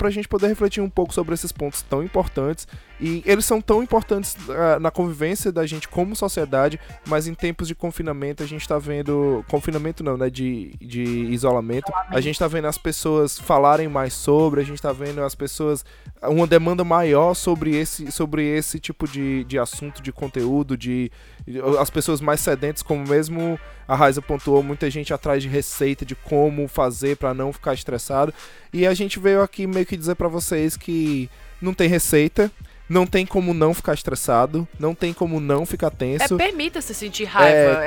gente poder refletir um pouco sobre esses pontos tão importantes. E eles são tão importantes na convivência da gente como sociedade, mas em tempos de confinamento a gente tá vendo... Confinamento não, né? De isolamento. A gente tá vendo as pessoas falarem mais sobre, a gente tá vendo as pessoas... Uma demanda maior sobre esse tipo de assunto, de conteúdo, as pessoas mais sedentas, como mesmo a Raíza pontuou, muita gente atrás de receita, de como fazer para não ficar estressado. E a gente veio aqui meio que dizer para vocês que não tem receita, não tem como não ficar estressado, não tem como não ficar tenso. Permita-se sentir raiva.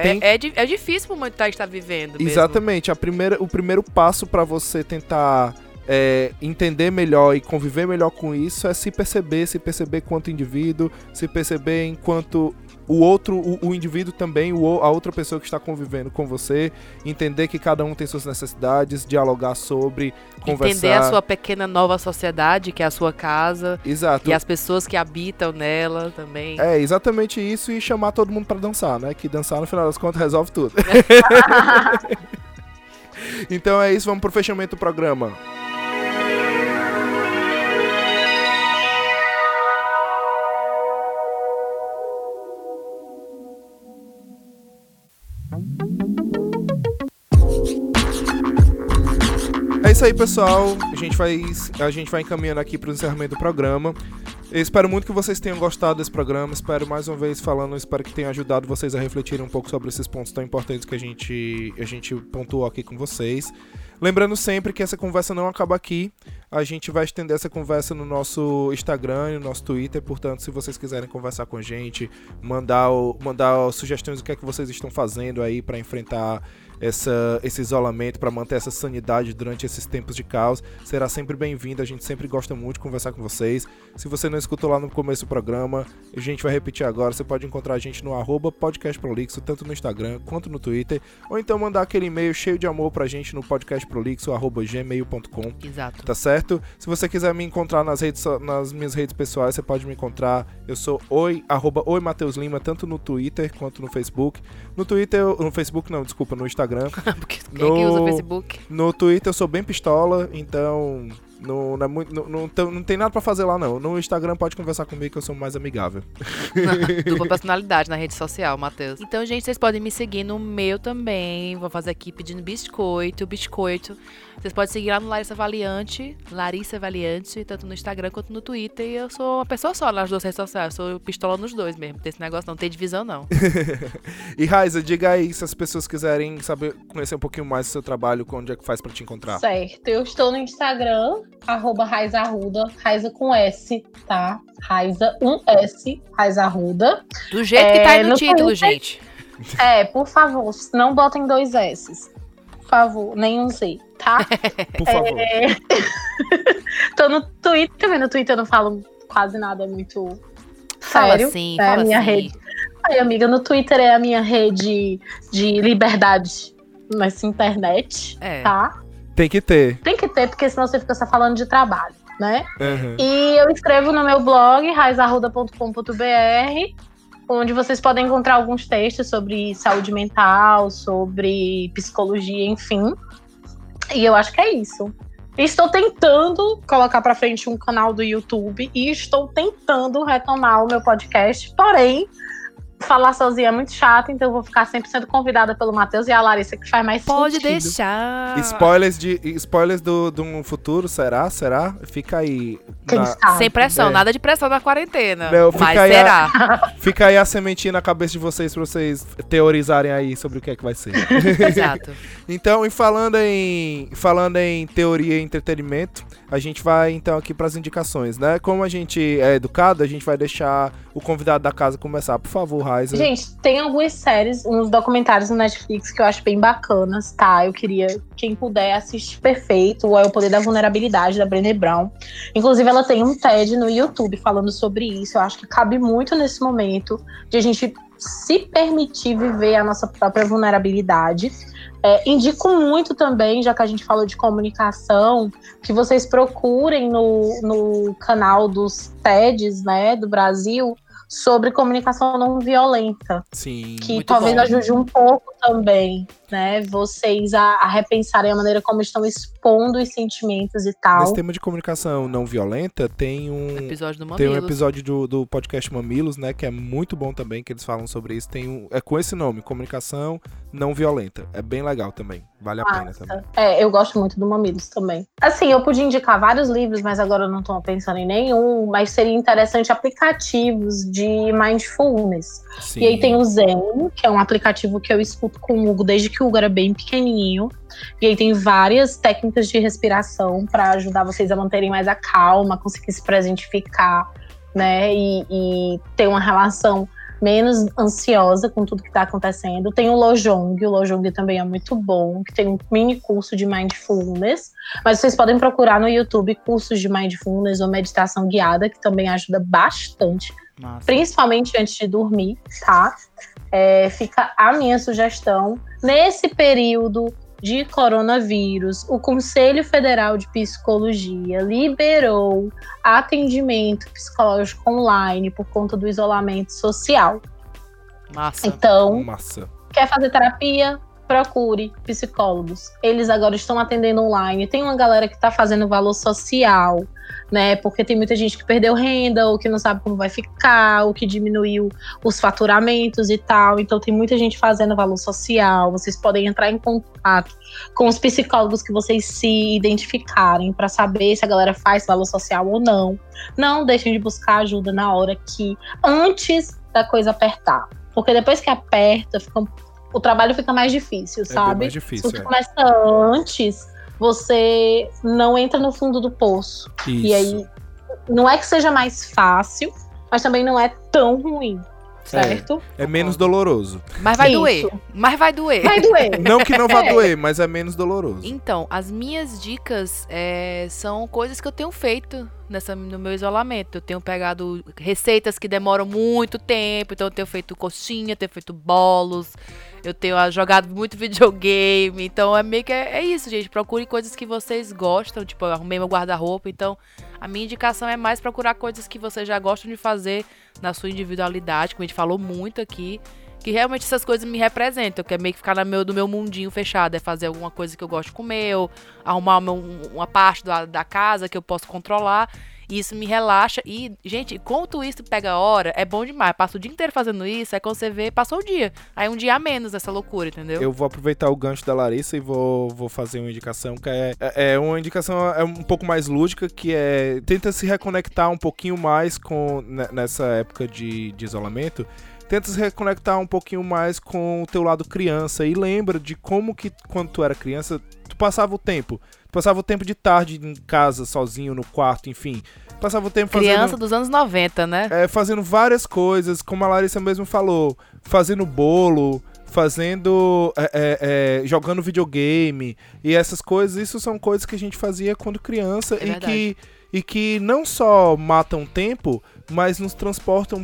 É difícil pro momento que a gente tá vivendo. Exatamente. O primeiro passo para você tentar entender melhor e conviver melhor com isso é se perceber quanto indivíduo, se perceber enquanto o outro, o indivíduo também, a outra pessoa que está convivendo com você, entender que cada um tem suas necessidades, dialogar sobre, conversar. Entender a sua pequena nova sociedade, que é a sua casa. Exato. E as pessoas que habitam nela também. É, exatamente isso, e chamar todo mundo para dançar, né? Que dançar, no final das contas, resolve tudo. Então é isso, vamos pro fechamento do programa. É isso aí, pessoal, a gente vai encaminhando aqui para o encerramento do programa. Eu espero muito que vocês tenham gostado desse programa, espero que tenha ajudado vocês a refletirem um pouco sobre esses pontos tão importantes que a gente pontuou aqui com vocês. Lembrando sempre que essa conversa não acaba aqui, a gente vai estender essa conversa no nosso Instagram e no nosso Twitter, portanto, se vocês quiserem conversar com a gente, mandar sugestões do que é que vocês estão fazendo aí para enfrentar esse isolamento, para manter essa sanidade durante esses tempos de caos, será sempre bem-vindo, a gente sempre gosta muito de conversar com vocês. Se você não escutou lá no começo do programa, a gente vai repetir agora, você pode encontrar a gente no @podcastprolixo, tanto no Instagram quanto no Twitter, ou então mandar aquele e-mail cheio de amor pra gente no podcastprolixo@gmail.com. Exato. Tá certo? Se você quiser me encontrar nas minhas redes pessoais, você pode me encontrar, eu sou @oi Matheus Lima, tanto no Twitter quanto no Facebook. No Instagram. Porque quem usa Facebook? No Twitter eu sou bem pistola, então não tem nada pra fazer lá, não. No Instagram pode conversar comigo que eu sou mais amigável. Dupla personalidade na rede social, Matheus. Então, gente, vocês podem me seguir no meu também. Vou fazer aqui pedindo biscoito. Vocês podem seguir lá no Larissa Valiante, tanto no Instagram quanto no Twitter. E eu sou uma pessoa só nas duas redes sociais. Eu sou pistola nos dois mesmo. Tem esse negócio, não tem divisão, não. E, Raíza, diga aí, se as pessoas quiserem saber, conhecer um pouquinho mais do seu trabalho, onde é que faz pra te encontrar? Certo. Eu estou no Instagram, @Raíza Arruda, Raíza com S, tá? Raíza, um S, Raíza Arruda. Do jeito que tá aí no título, Twitter, gente. Por favor, não botem 2 S's. Por favor, nem um Z, tá? Por favor. Tô no Twitter também, no Twitter eu não falo quase nada, é muito fala sério. Assim, né? Fala minha assim. Rede. Aí, amiga, no Twitter é a minha rede de liberdade nessa internet, tá? Tem que ter, porque senão você fica só falando de trabalho, né? Uhum. E eu escrevo no meu blog, raizarruda.com.br, onde vocês podem encontrar alguns textos sobre saúde mental, sobre psicologia, enfim. E eu acho que é isso. Estou tentando colocar pra frente um canal do YouTube e estou tentando retomar o meu podcast, porém, falar sozinha é muito chato, então eu vou ficar sempre sendo convidada pelo Matheus e a Larissa, que faz mais pode sentido. Pode deixar. Spoilers do futuro, será? Fica aí. Sem pressão, nada de pressão na quarentena. Não, mas será? Fica aí a sementinha na cabeça de vocês, pra vocês teorizarem aí sobre o que é que vai ser. Exato. Então, e falando em teoria e entretenimento, a gente vai então aqui pras indicações, né? Como a gente é educado, a gente vai deixar o convidado da casa começar. Por favor, Raíza. Gente, tem algumas séries, uns documentários no Netflix que eu acho bem bacanas, tá? Eu queria, quem puder, assistir perfeito. É O Poder da Vulnerabilidade, da Brené Brown. Inclusive, ela tem um TED no YouTube falando sobre isso. Eu acho que cabe muito nesse momento de a gente se permitir viver a nossa própria vulnerabilidade. Indico muito também, já que a gente falou de comunicação, que vocês procurem no canal dos TEDs, né, do Brasil, sobre comunicação não violenta. Sim, que talvez ajude um pouco também, né, vocês a repensarem a maneira como estão expondo os sentimentos e tal. Nesse tema de comunicação não violenta, tem um episódio do Mamilos. Tem um episódio do podcast Mamilos, né, que é muito bom também, que eles falam sobre isso. É com esse nome, Comunicação Não Violenta. É bem legal também, vale a pena também. Eu gosto muito do Mamilos também. Assim, eu podia indicar vários livros, mas agora eu não tô pensando em nenhum, mas seria interessante aplicativos de mindfulness. Sim. E aí tem o Zen, que é um aplicativo que eu escuto com o Hugo desde que o Hugo era bem pequenininho, e aí tem várias técnicas de respiração para ajudar vocês a manterem mais a calma, conseguir se presentificar, né, e ter uma relação menos ansiosa com tudo que está acontecendo. Tem o Lojong também é muito bom, que tem um mini curso de Mindfulness, mas vocês podem procurar no YouTube cursos de Mindfulness ou meditação guiada, que também ajuda bastante, nossa, principalmente antes de dormir, tá? Fica a minha sugestão. Nesse período de coronavírus, o Conselho Federal de Psicologia liberou atendimento psicológico online por conta do isolamento social. Massa. Então, massa. Quer fazer terapia? Procure psicólogos. Eles agora estão atendendo online. Tem uma galera que está fazendo valor social, né? Porque tem muita gente que perdeu renda, ou que não sabe como vai ficar, ou que diminuiu os faturamentos e tal. Então tem muita gente fazendo valor social. Vocês podem entrar em contato com os psicólogos que vocês se identificarem para saber se a galera faz valor social ou não. Não deixem de buscar ajuda na hora que, antes da coisa apertar. Porque depois que aperta, o trabalho fica mais difícil, sabe? Mais difícil, se você começa antes, você não entra no fundo do poço. Isso. E aí, não é que seja mais fácil, mas também não é tão ruim, certo? É menos doloroso. Mas vai doer. Mas vai doer. Vai doer. Não que não vá doer, mas é menos doloroso. Então, as minhas dicas são coisas que eu tenho feito no meu isolamento. Eu tenho pegado receitas que demoram muito tempo, então eu tenho feito coxinha, tenho feito bolos, eu tenho jogado muito videogame, então é meio que é isso, gente, procure coisas que vocês gostam, tipo, eu arrumei meu guarda-roupa, então a minha indicação é mais procurar coisas que vocês já gostam de fazer na sua individualidade, como a gente falou muito aqui, que realmente essas coisas me representam, que é meio que ficar no meu mundinho fechado, é fazer alguma coisa que eu gosto de comer, ou arrumar uma parte da casa que eu posso controlar, e isso me relaxa, e, gente, quanto isso pega hora, é bom demais, passa o dia inteiro fazendo isso, aí quando você vê, passou o dia, aí um dia a menos nessa loucura, entendeu? Eu vou aproveitar o gancho da Larissa e vou fazer uma indicação que uma indicação um pouco mais lúdica, que é, tenta se reconectar um pouquinho mais nessa época de isolamento. Tenta se reconectar um pouquinho mais com o teu lado criança e lembra de como que, quando tu era criança, tu passava o tempo. Tu passava o tempo de tarde em casa, sozinho, no quarto, enfim. Passava o tempo fazendo... Criança dos anos 90, né? Fazendo várias coisas, como a Larissa mesmo falou. Fazendo bolo, jogando videogame e essas coisas. Isso são coisas que a gente fazia quando criança e que não só matam tempo, mas nos transportam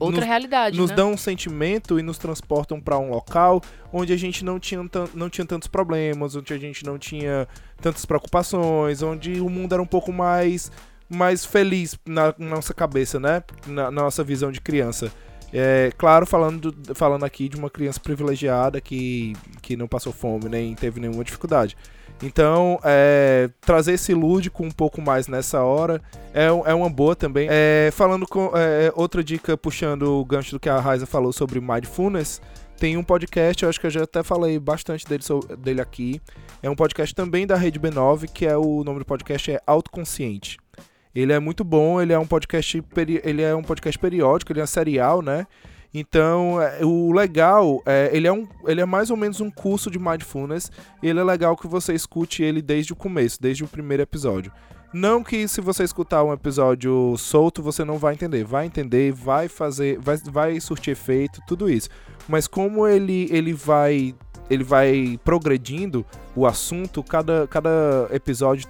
outra realidade, nos dão um sentimento e nos transportam para um local onde a gente não tinha tantos problemas, onde a gente não tinha tantas preocupações, onde o mundo era um pouco mais feliz na nossa cabeça, né? Na nossa visão de criança. Claro, falando aqui de uma criança privilegiada que não passou fome, nem teve nenhuma dificuldade. Então, trazer esse lúdico um pouco mais nessa hora é uma boa também. Outra dica, puxando o gancho do que a Raíza falou sobre Mindfulness, tem um podcast, eu acho que eu já até falei bastante dele aqui. É um podcast também da Rede B9, que o nome do podcast é Autoconsciente. Ele é muito bom, ele é um podcast periódico, ele é serial, né? Então, o legal, ele é mais ou menos um curso de Mindfulness, ele é legal que você escute ele desde o começo, desde o primeiro episódio. Não que se você escutar um episódio solto, você não vai entender. Vai entender, vai fazer, vai surtir efeito, tudo isso. Mas como ele vai progredindo o assunto, cada episódio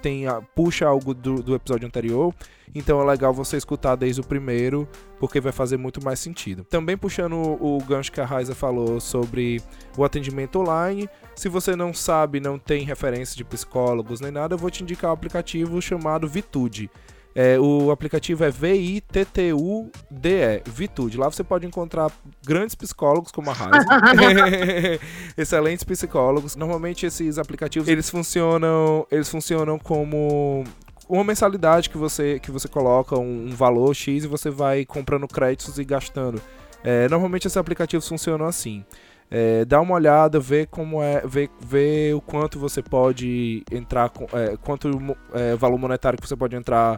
puxa algo do episódio anterior, então é legal você escutar desde o primeiro, porque vai fazer muito mais sentido. Também puxando o gancho que a Raíza falou sobre o atendimento online, se você não sabe, não tem referência de psicólogos nem nada, eu vou te indicar um aplicativo chamado Vitude. O aplicativo é V-I-T-T-U-D-E, Vitude. Lá você pode encontrar grandes psicólogos, como a Raíza, excelentes psicólogos. Normalmente esses aplicativos, eles funcionam como uma mensalidade que você coloca um valor X e você vai comprando créditos e gastando. Normalmente esses aplicativos funcionam assim. Dá uma olhada, vê como vê o quanto você pode entrar, valor monetário que você pode entrar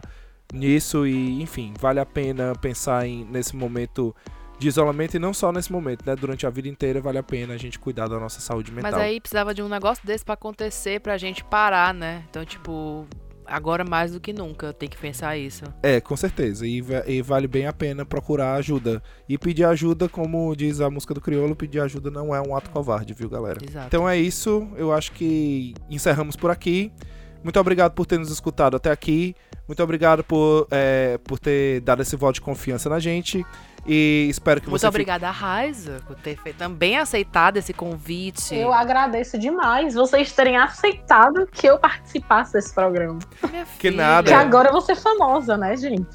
nisso e, enfim, vale a pena pensar nesse momento de isolamento e não só nesse momento, né? Durante a vida inteira vale a pena a gente cuidar da nossa saúde mental. Mas aí precisava de um negócio desse pra acontecer, pra gente parar, né? Então, tipo, agora mais do que nunca tem que pensar isso. É, com certeza. E vale bem a pena procurar ajuda. E pedir ajuda, como diz a música do Criolo, pedir ajuda não é um ato covarde, viu, galera? Exato. Então é isso. Eu acho que encerramos por aqui. Muito obrigado por ter nos escutado até aqui. Muito obrigado por ter dado esse voto de confiança na gente. E espero que Muito obrigada a Raíza por ter também aceitado esse convite. Eu agradeço demais vocês terem aceitado que eu participasse desse programa. Que nada. Que agora eu vou ser famosa, né, gente?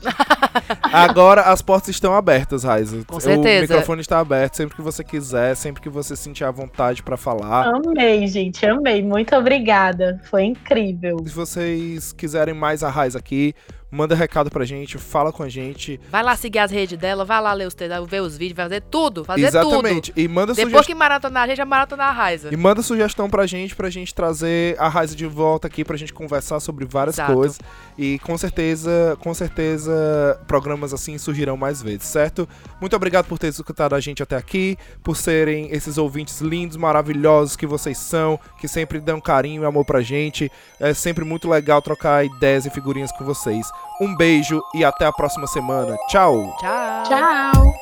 Agora as portas estão abertas, Raíza. Com certeza. O microfone está aberto sempre que você quiser, sempre que você sentir a vontade para falar. Amei, gente. Amei. Muito obrigada. Foi incrível. Se vocês quiserem mais a Raíza aqui, manda recado pra gente, fala com a gente. Vai lá seguir as redes dela, vai lá ler os textos, ver os vídeos, fazer tudo, fazer Exatamente. Tudo. E manda sugestão. Depois que maratonar a gente, é maratonar a Raíza. E manda sugestão pra gente trazer a Raíza de volta aqui, pra gente conversar sobre várias Exato. Coisas. E com certeza, programas assim surgirão mais vezes, certo? Muito obrigado por ter escutado a gente até aqui, por serem esses ouvintes lindos, maravilhosos que vocês são, que sempre dão carinho e amor pra gente. É sempre muito legal trocar ideias e figurinhas com vocês. Um beijo e até a próxima semana. Tchau! Tchau! Tchau!